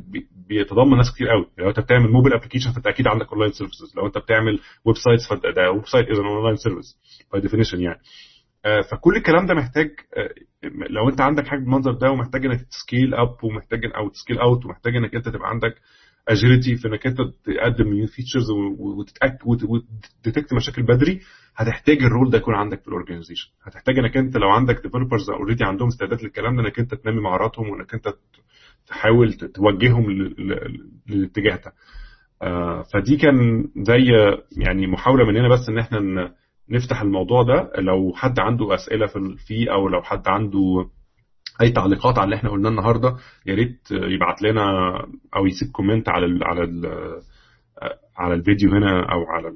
بيتضمن ناس كتير قوي، لو انت بتعمل موبايل ابلكيشن فانت اكيد عندك اونلاين سيرفيسز، لو انت بتعمل ويب سايتس فده ده ويب سايت از اونلاين سيرفيس باي ديفينيشن يعني. فكل الكلام ده محتاج لو انت عندك حاجه بالمنظر ده ومحتاج انك تسكيل اب ومحتاج ان او تسكيل اوت ومحتاج انك انت تبقى عندك اجيلتي في انك انت تقدم نيو فيتشرز وتتاكد وتديتكت مشاكل بدري، هتحتاج الرول ده يكون عندك في الاورجانيزيشن. هتحتاج انك انت لو عندك ديفلوبرز اوريدي عندهم استعداد للكلام ده انك انت تنمي مهاراتهم وانك انت تحاول توجههم للاتجاه ده. فدي كان زي يعني محاوله مننا بس ان احنا نفتح الموضوع ده. لو حد عنده اسئله فيه او لو حد عنده اي تعليقات على اللي احنا قلناه النهارده يا ريت يبعت لنا او يسيب كومنت على ال على ال على الفيديو هنا او على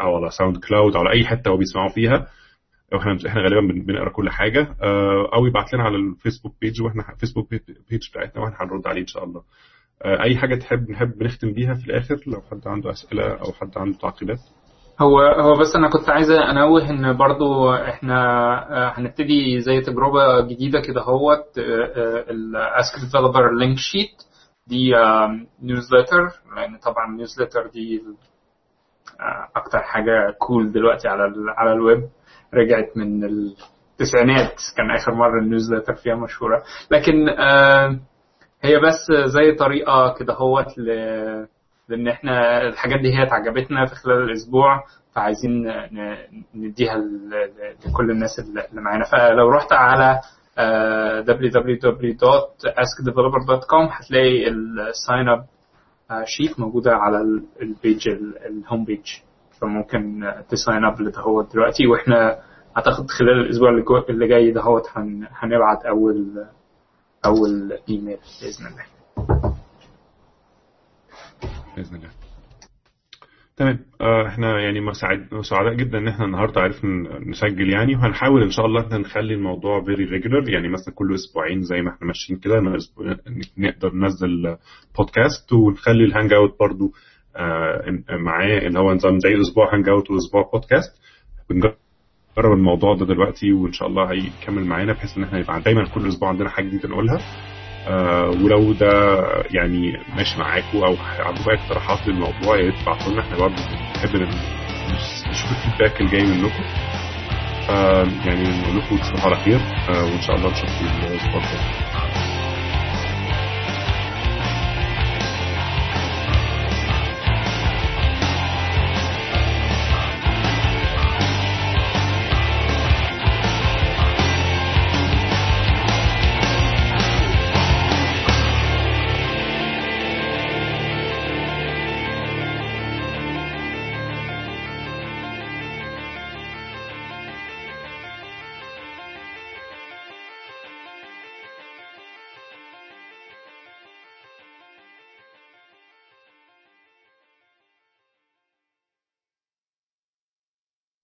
او على ساوند كلاود او على اي حته هو بيسمعوا فيها، واحنا احنا غالبا بنقرا كل حاجه، او يبعت لنا على الفيسبوك بيج واحنا فيسبوك بيج بتاعتنا واحنا هنرد عليه ان شاء الله. اي حاجه تحب نحب نختم بيها في الاخر لو حد عنده اسئله او حد عنده تعقيبات. هو هو بس انا كنت عايز انوه ان برضو احنا هنبتدي زي تجربه جديده كده اهوت الاسك ديفلوبر لينك شيت دي نيوزلتر، لان طبعا النيوزلتر دي اكتر حاجه كول دلوقتي على على الويب، رجعت من التسعينات كان اخر مره النيوزلتر فيها مشهوره، لكن هي بس زي طريقه كده اهوت ل لأن احنا الحاجات دي هي تعجبتنا في خلال الأسبوع فعايزين نديها لكل الناس اللي معانا. فلو رحت على دبليو دبليو دبليو دوت اسك ديفلوبر دوت كوم هتلاقي الساين اب شيت موجودة على البيج الهوم بيج، فممكن تساين اب لدهوت دلوقتي، واحنا اعتقد خلال الأسبوع اللي جاي دهوت هنبعت أول أول ايميل بإذن الله. بإذن الله. تمام. احنا يعني مسعداء جدا ان احنا النهارده عرفنا نسجل يعني، وهنحاول ان شاء الله ان نخلي الموضوع فيري ريجولر، يعني مثلا كل اسبوعين زي ما احنا ماشيين كده نقدر ننزل بودكاست، ونخلي الهانج اوت برضو معاه اللي هو نظام زي اسبوع هانج اوت واسبوع بودكاست. بنجرب الموضوع ده دلوقتي وان شاء الله هيكمل معانا، بحيث ان احنا يبقى دايما كل اسبوع عندنا حاجه جديده نقولها. آه ولو ده يعني ماشي معاكم او عندكم بقى اقتراحات للموضوع يا ريت تبعتوا لنا، احنا برضه بنحب نشوف الفيدباك الجاي منكم. آه يعني نقول لكم تصبحوا على خير، آه وان شاء الله نشوفكم الاسبوع الجاي.